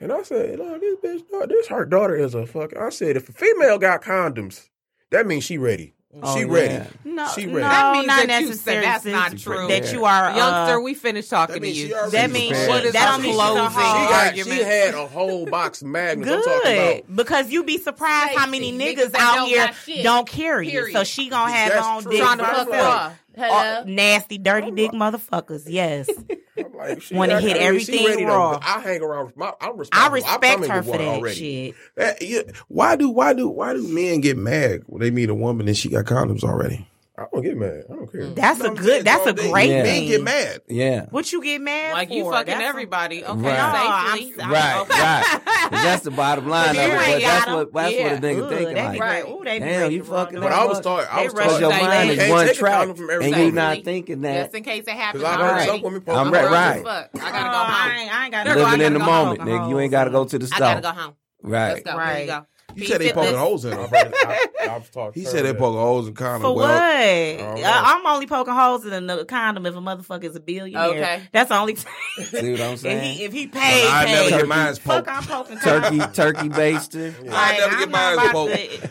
And I said, no, this bitch, daughter, this her daughter is a fuck. I said, if a female got condoms, that means she ready. Oh, she yeah. ready. No, she ready. No, that means not that necessarily. That's not true. That you are, uh, youngster. We finished talking to you. That means she, that, that means that she, she had a whole box of magnums. Good, I'm talking about. Because you be surprised how many niggas, niggas out here don't carry it. So she gonna have her own dick. Trying to fuck up. Uh, nasty, dirty dick motherfuckers. Yes. Like, want to hit everything raw. To, I hang around. My, I'm responsible. I respect I'm her for that already. shit. That, yeah, why do why do why do men get mad when they meet a woman and she got condoms already? I don't get mad. I don't care. That's you know a good. That's a great yeah. thing. Men get mad. Yeah. What you get mad? Like for? you fucking that's everybody. Okay. Right. Safely. No, I'm, I'm, right. Okay. right. That's the bottom line of it. But that's what that's yeah. what a nigga thinking like. Right. Ooh, they Damn, you fucking. But I was talking. I was talking. Your mind is one track, and you not thinking that. Just in case it happens. Because I heard some women post. I'm right. I gotta go home. I ain't gotta. Living in the moment, nigga. You ain't gotta go to the store. I gotta go home. Right. Right. You said they poking holes in her. He said they poking holes in condoms. For what? Well, I'm only poking holes in a condom if a motherfucker is a billionaire. Okay. That's the only time. See what I'm saying? If he, if he paid, no, I paid. never get mine poked. Fuck, I'm poking turkey, turkey basting. Yeah. I never I'm get mine poked.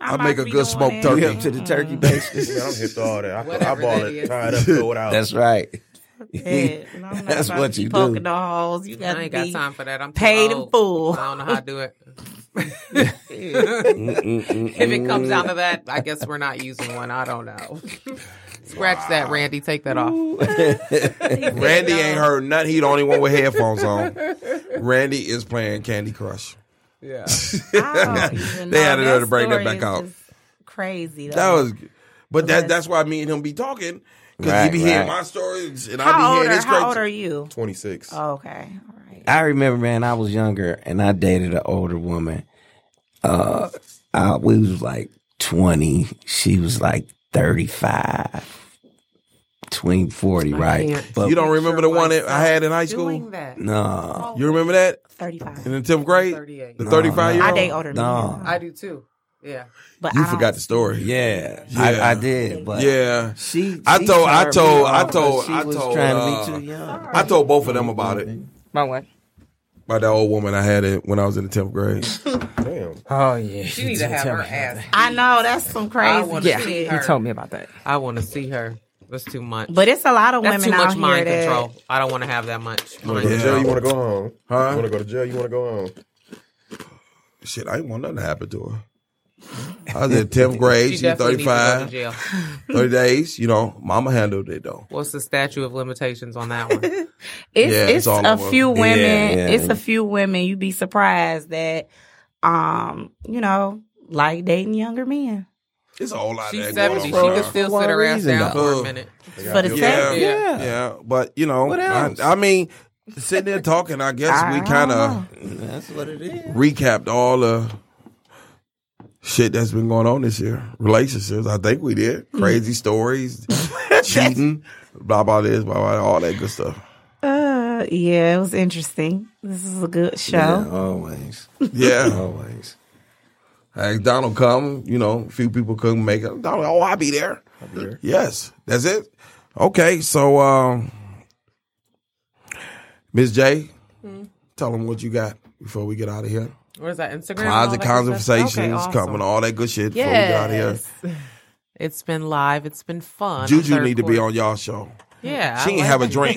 I make a good smoked turkey. Mm-hmm. Up to the turkey basting. Yeah, I'm hit to all that. I, I ball it, tied up, throw it out. That's right. Yeah, no, that's what you do. Poking the holes. You gotta I ain't got time for that. I'm paid in full. I don't know how to do it. If it comes down to that, I guess we're not using one. I don't know. Scratch wow. that, Randy. Take that off. Randy ain't heard nothing. He the only one with headphones on. Randy is playing Candy Crush. Yeah. They had to bring that back out. Crazy. Though. That was. But that, that's why me and him be talking, because right, he be right. hearing my stories and how I be hearing his crazy. How old are you? twenty-six. Oh, okay. All right. I remember, man, I was younger and I dated an older woman. Uh, I, we was like twenty. She was like thirty-five. Between forty, right? But you don't remember the one that I had in high school? That. No. You remember that? thirty-five. In the tenth grade? thirty-eight. The thirty-five year old? I date older than no. you. I do too. Yeah. But you I forgot the story. Yeah. yeah. I, I did. But yeah. She, she I told I told I told I told trying uh, to be too young. I told both of them about it. About what? By that old woman I had it when I was in the tenth grade. Damn. Oh yeah. She needs to have her ass. I know, that's some crazy shit. Yeah. He told me about that. I want to see her. That's too much. But it's a lot of That's women out here. That's too much mind control. That... I don't want to have that much. You want to go to jail? You want to go home? Huh? You want to go to jail? You want to go home? Shit, I didn't want nothing to happen to her. I was in tenth grade. She's she thirty-five. Jail. thirty days. You know, mama handled it though. What's the statute of limitations on that one? it's yeah, it's, it's a few women. Yeah, yeah. It's a few women. You'd be surprised that, um, you know, like dating younger men. It's a whole lot She's of that seventy. Going on. She could still for sit her ass down for a minute. For the yeah, yeah, yeah. But, you know, I, I mean, sitting there talking, I guess I we kind of that's what it is. Recapped all the shit that's been going on this year. Relationships, I think we did. Crazy stories, cheating, blah, blah, this, blah, blah, all that good stuff. Uh, yeah, it was interesting. This is a good show. Yeah, always. Yeah. always. Like Donald come, you know, a few people couldn't make it. Donald, oh, I'll be there. I'll be there. Yes, that's it. Okay, so um, Miss J, mm-hmm. tell them what you got before we get out of here. Where's that Instagram? Closet Conversations, okay, awesome. Coming, all that good shit yes. before we get out of here. It's been live. It's been fun. Juju need quarter. to be on y'all show. Yeah, she ain't like have a drink.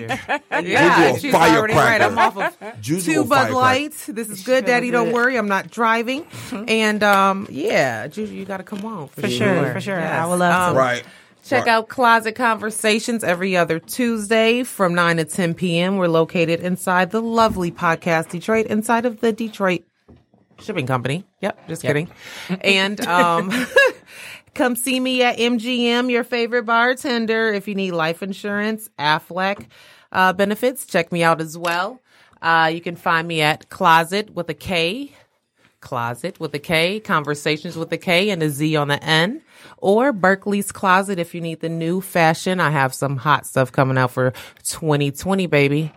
yeah, Juju she's a already right. I'm off of Juju two Bud Lights. This is good, Daddy. Don't worry, I'm not driving. And um, yeah, Juju, you got to come on for, for sure, sure, for sure. Yes. I would love um, to. Right. Check right. out Closet Conversations every other Tuesday from nine to ten p m. We're located inside the lovely Podcast Detroit, inside of the Detroit Shipping Company. Yep, just yep. kidding. And um. Come see me at M G M, your favorite bartender. If you need life insurance, Aflac uh, benefits, check me out as well. Uh, you can find me at Closet with a K, Closet with a K, Conversations with a K and a Z on the N, or Berkeley's Closet if you need the new fashion. I have some hot stuff coming out for twenty twenty, baby.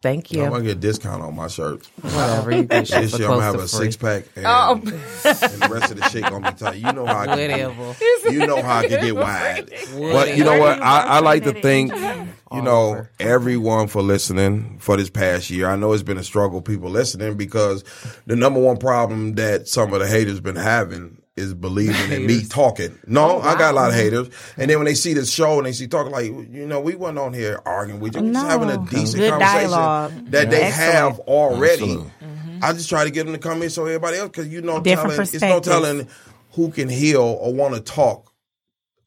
Thank you. I'm going to get a discount on my shirt. Whatever you get. This year I'm going to have a six pack and, oh. and the rest of the shit going to be tight. You know how I can get, you know how I can get wide. But you know what? I, I like to thank, you know, everyone for listening for this past year. I know it's been a struggle, people listening, because the number one problem that some of the haters been having is believing in me talking. No, oh, wow. I got a lot of haters. And then when they see this show and they see talking, like, you know, we weren't on here arguing with you. No. Just having a decent Good conversation dialogue. That yeah. they Excellent. Have already. Mm-hmm. I just try to get them to come in so everybody else, because you know, telling, it's no telling who can heal or want to talk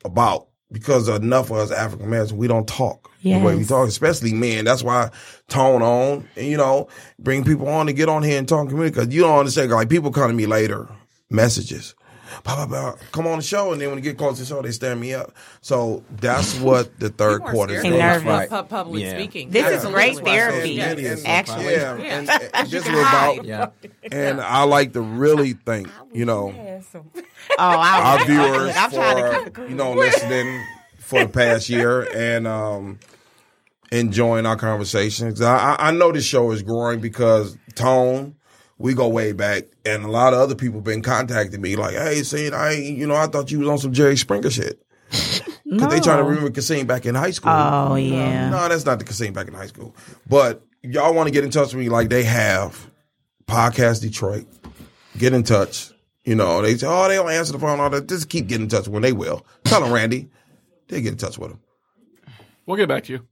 about, because enough of us African Americans, we don't talk yes. the way we talk, especially men. That's why I tone on and, you know, bring people on to get on here and talk community, because you don't understand. Like, people come to me later, messages. Bah, bah, bah. Come on the show, and then when you get close to the show, they stand me up. So that's what the third quarter is about. Right. Public yeah. speaking. This yeah. is great therapy, so actually. Yeah, yeah. And, and, and this is about. Yeah. And I like to really thank, you know, oh, I, our viewers I'm for, to you know, listening for the past year and um, enjoying our conversations. I, I know this show is growing because Tone. We go way back, and a lot of other people been contacting me like, "Hey, Cassine, I ain't, you know, I thought you was on some Jerry Springer shit." Because no. they trying to remember Cassine back in high school. Oh yeah, no, that's not the Cassine back in high school. But y'all want to get in touch with me, like they have Podcast Detroit. Get in touch. You know, they say, "Oh, they don't answer the phone." All that. Just keep getting in touch when they will. Tell them, Randy, they get in touch with them. We'll get back to you.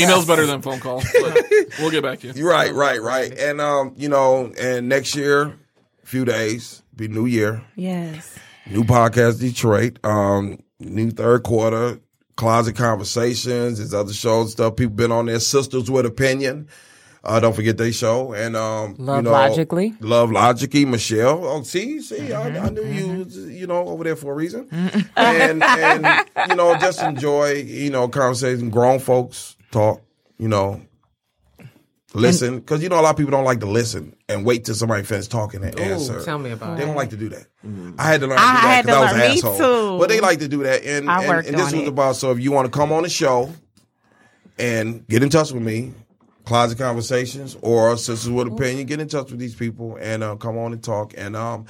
Email's better than phone call. But we'll get back to you. Right, right, right. And, um, you know, and next year, a few days, be new year. Yes. New Podcast Detroit. Um, new third quarter. Closet Conversations. There's other shows and stuff. People been on there. Sisters With Opinion. Uh, don't forget their show. And, um, Love you know, Logically. Love Logically, Michelle. Oh, see, see, mm-hmm, I, I knew mm-hmm. you was, you know, over there for a reason. and, and, you know, just enjoy, you know, conversation. Grown folks talk, you know, listen. Because, you know, a lot of people don't like to listen and wait till somebody finishes talking and Ooh, answer. Tell me about it. They don't like to do that. Mm-hmm. I had to learn to do that because I was an asshole. Too. But they like to do that. And, I worked and, and this on was it. About, so if you want to come on the show and get in touch with me, Closet Conversations or Sisters With Opinion, get in touch with these people and uh, come on and talk. And um,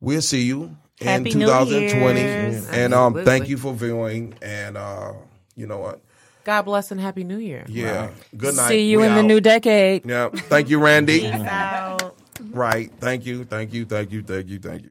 we'll see you in twenty twenty. And um, thank you for viewing. And uh, you know what? God bless and Happy New Year. Yeah. Right. Good night. See you we in out. The new decade. Yeah. Thank you, Randy. Peace out. Right. Thank you. Thank you. Thank you. Thank you. Thank you.